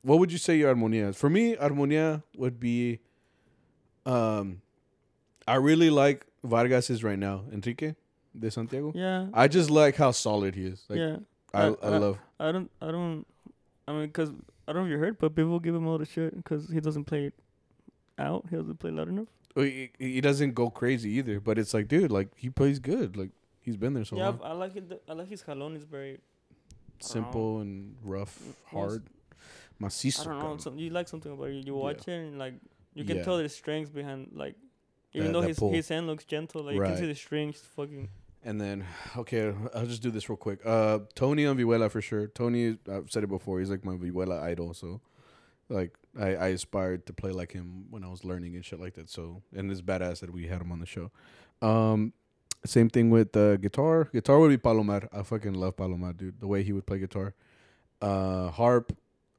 What would you say your armonía is? For me, armonía would be. Um, I really like Vargas is right now, Enrique de Santiago. Yeah. I just like how solid he is. Like, yeah. I, I I love. I don't. I don't. I mean, cause. I don't know if you heard, but people give him all the shit because he doesn't play out. He doesn't play loud enough. He, he doesn't go crazy either, but it's like, dude, like, he plays good. Like, he's been there so yeah, long. Yeah, I like it. I like his jalón. It's very simple and rough, hard. My sister. I don't know. You like something about it. You watch yeah. it and, like, you can yeah. tell the strings behind, like, even that, though that his, his hand looks gentle, like, right. you can see the strings fucking... And then, okay, I'll just do this real quick. Uh, Tony on vihuela for sure. Tony, I've said it before. He's like my vihuela idol. So, like, I, I aspired to play like him when I was learning and shit like that. So, and it's badass that we had him on the show. Um, same thing with uh, guitar. Guitar would be Palomar. I fucking love Palomar, dude. The way he would play guitar. Uh, harp.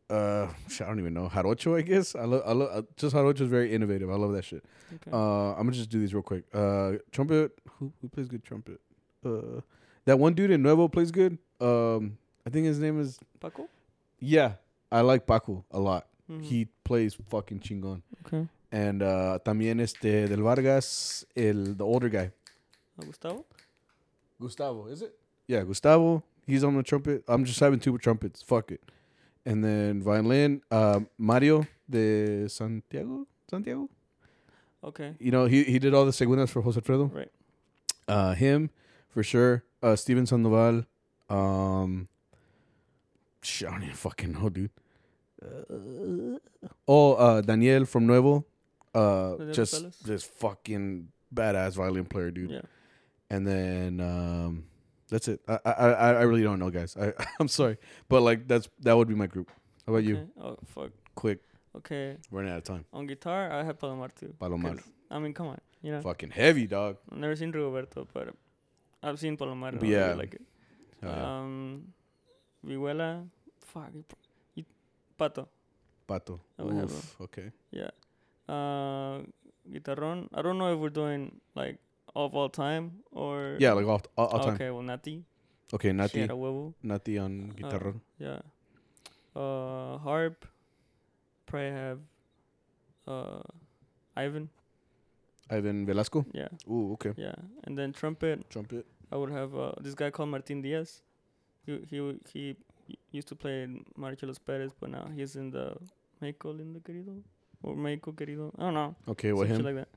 Uh, I don't even know. Jarocho, I guess. I love. I love. Just Jarocho is very innovative. I love that shit. Okay. Uh, I'm gonna just do these real quick. Uh, trumpet. Who who plays good trumpet? Uh, that one dude in Nuevo plays good. Um, I think his name is Paco. Yeah, I like Paco a lot. Mm-hmm. He plays fucking chingon. Okay. And uh, también este del Vargas, el the older guy. Uh, Gustavo. Gustavo, is it? Yeah, Gustavo. He's on the trumpet. I'm just having two trumpets. Fuck it. And then violin, uh, Mario de Santiago. Santiago? Okay. You know, he, he did all the segundas for Jose Alfredo. Right. Uh, him, for sure. Uh, Steven Sandoval. Um, shit, I don't even fucking know, dude. Uh, oh, uh, Daniel from Nuevo. Uh, Daniel just Palace. Just fucking badass violin player, dude. Yeah. And then... Um, that's it. I, I I really don't know, guys. I I'm sorry, but like that's that would be my group. How about okay. you? Oh fuck! Quick. Okay. Running out of time. On guitar, I have Palomar too. Palomar. I mean, come on, you know. Fucking heavy, dog. I've never seen Rigoberto, but I've seen Palomar. And yeah. I really like it. Uh, um, Vihuela. Fuck. Pato. Pato. Oof. Okay. Yeah. Uh, guitarrón. I don't know if we're doing like. Of all time or yeah, like all, all, all time. Okay, well, Nati. Okay, Nati. Nati on guitar. Uh, yeah. Uh, harp. Probably have. Uh, Ivan. Ivan Velasco. Yeah. Ooh, okay. Yeah, and then trumpet. Trumpet. I would have uh, this guy called Martin Diaz. He he he used to play in Marcelos Perez, but now he's in the Mexico Querido or Mexico Querido. I don't know. Okay, well, him. Like that.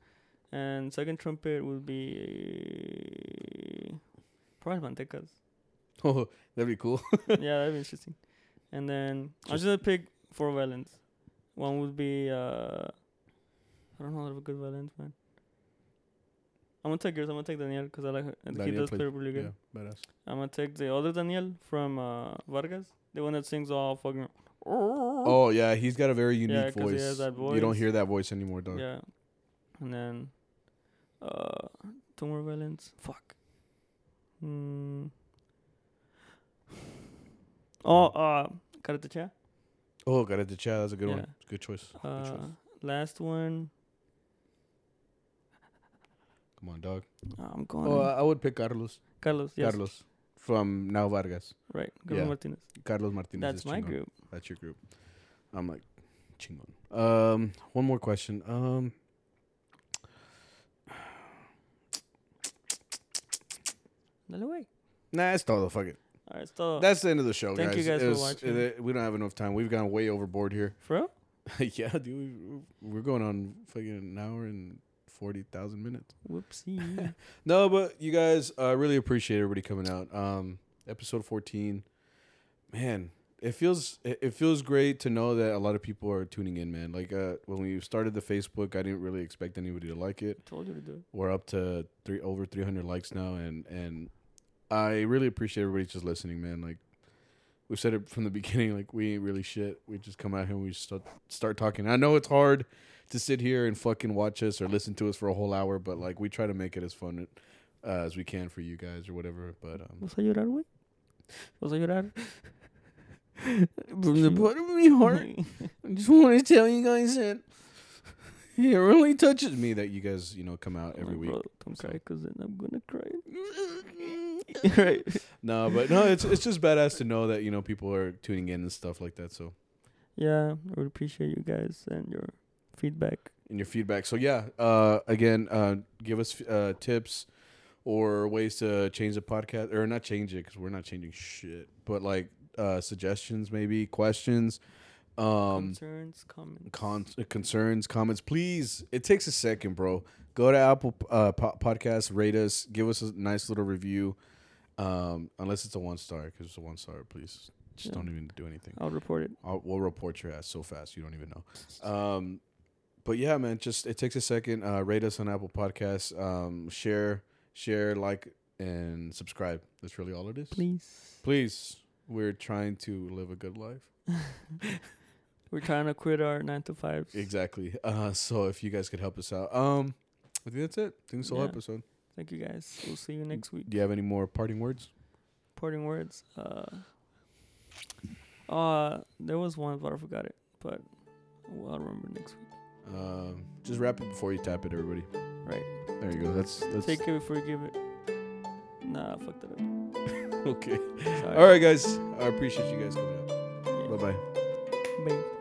And second trumpet will be probably Mantecas. Oh, that'd be cool. Yeah, that'd be interesting. And then just I was gonna pick four violins. One would be uh, I don't know of a good violins, man. I'm gonna take yours. I'm gonna take Daniel because I like her. Daniel he does play really good. Yeah, badass. I'm gonna take the other Daniel from uh, Vargas, the one that sings all fucking. Oh yeah, he's got a very unique yeah, voice. He has that voice. You don't hear that voice anymore, dog. Yeah. And then, uh, two more violins. Fuck. Mm. Oh, uh, Caratacha. Oh, Caratacha. That's a good yeah. one. It's a good choice. Uh, good choice. Last one. Come on, dog. I'm going. Oh, I would pick Carlos. Carlos, yes. Carlos from now Vargas. Right. Carlos yeah. Martinez. Carlos Martinez. That's my chingon. Group. That's your group. I'm like, chingon. Um, one more question. Um. Dale way. Nah, it's todo. Fuck it. All right, it's todo. That's the end of the show, Thank guys. Thank you guys it was, for watching. It, we don't have enough time. We've gone way overboard here. For real? Yeah, dude. We, we're going on fucking an hour and forty thousand minutes. Whoopsie. No, but you guys, I uh, really appreciate everybody coming out. Um, episode fourteen. Man, it feels it, it feels great to know that a lot of people are tuning in, man. Like uh, when we started the Facebook, I didn't really expect anybody to like it. I told you to do it. We're up to three over three hundred likes now, and and. I really appreciate everybody just listening, man. Like, we've said it from the beginning. Like, we ain't really shit. We just come out here and we start, start talking. I know it's hard to sit here and fucking watch us or listen to us for a whole hour, but, like, we try to make it as fun uh, as we can for you guys or whatever. But um, ¿Vas a llorar, güey? ¿Vas a llorar? From the bottom of my heart, I just want to tell you guys that it really touches me that you guys, you know, come out every week. Don't cry, because then I'm going to cry. Right. No, but no, it's it's just badass to know that, you know, people are tuning in and stuff like that. So yeah, I would appreciate you guys and your feedback. And your feedback. So yeah, uh, again, uh, give us uh, tips or ways to change the podcast or not change it because we're not changing shit. But like uh, suggestions, maybe questions, um, concerns, comments, con- concerns, comments. Please, it takes a second, bro. Go to Apple uh, po- Podcasts, rate us, give us a nice little review. Um, unless it's a one star, because it's a one star, please just yeah. don't even do anything. I'll report it. I'll, we'll report your ass so fast you don't even know. Um, but yeah, man, just it takes a second. Uh, rate us on Apple Podcasts. Um, share, share, like, and subscribe. That's really all it is. Please, please. We're trying to live a good life. We're trying to quit our nine to fives. Exactly. Uh, so if you guys could help us out. Um, I think that's it. I think it's the whole yeah. episode. Thank you, guys. We'll see you next week. Do you have any more parting words? Parting words? Uh, uh, there was one, but I forgot it. But I'll remember next week. Um, just wrap it before you tap it, everybody. Right. There you go. That's that's. Take it before you give it. Nah, I fucked it up. Okay. Sorry. All right, guys. I appreciate you guys coming out. Yeah. Bye-bye. Bye.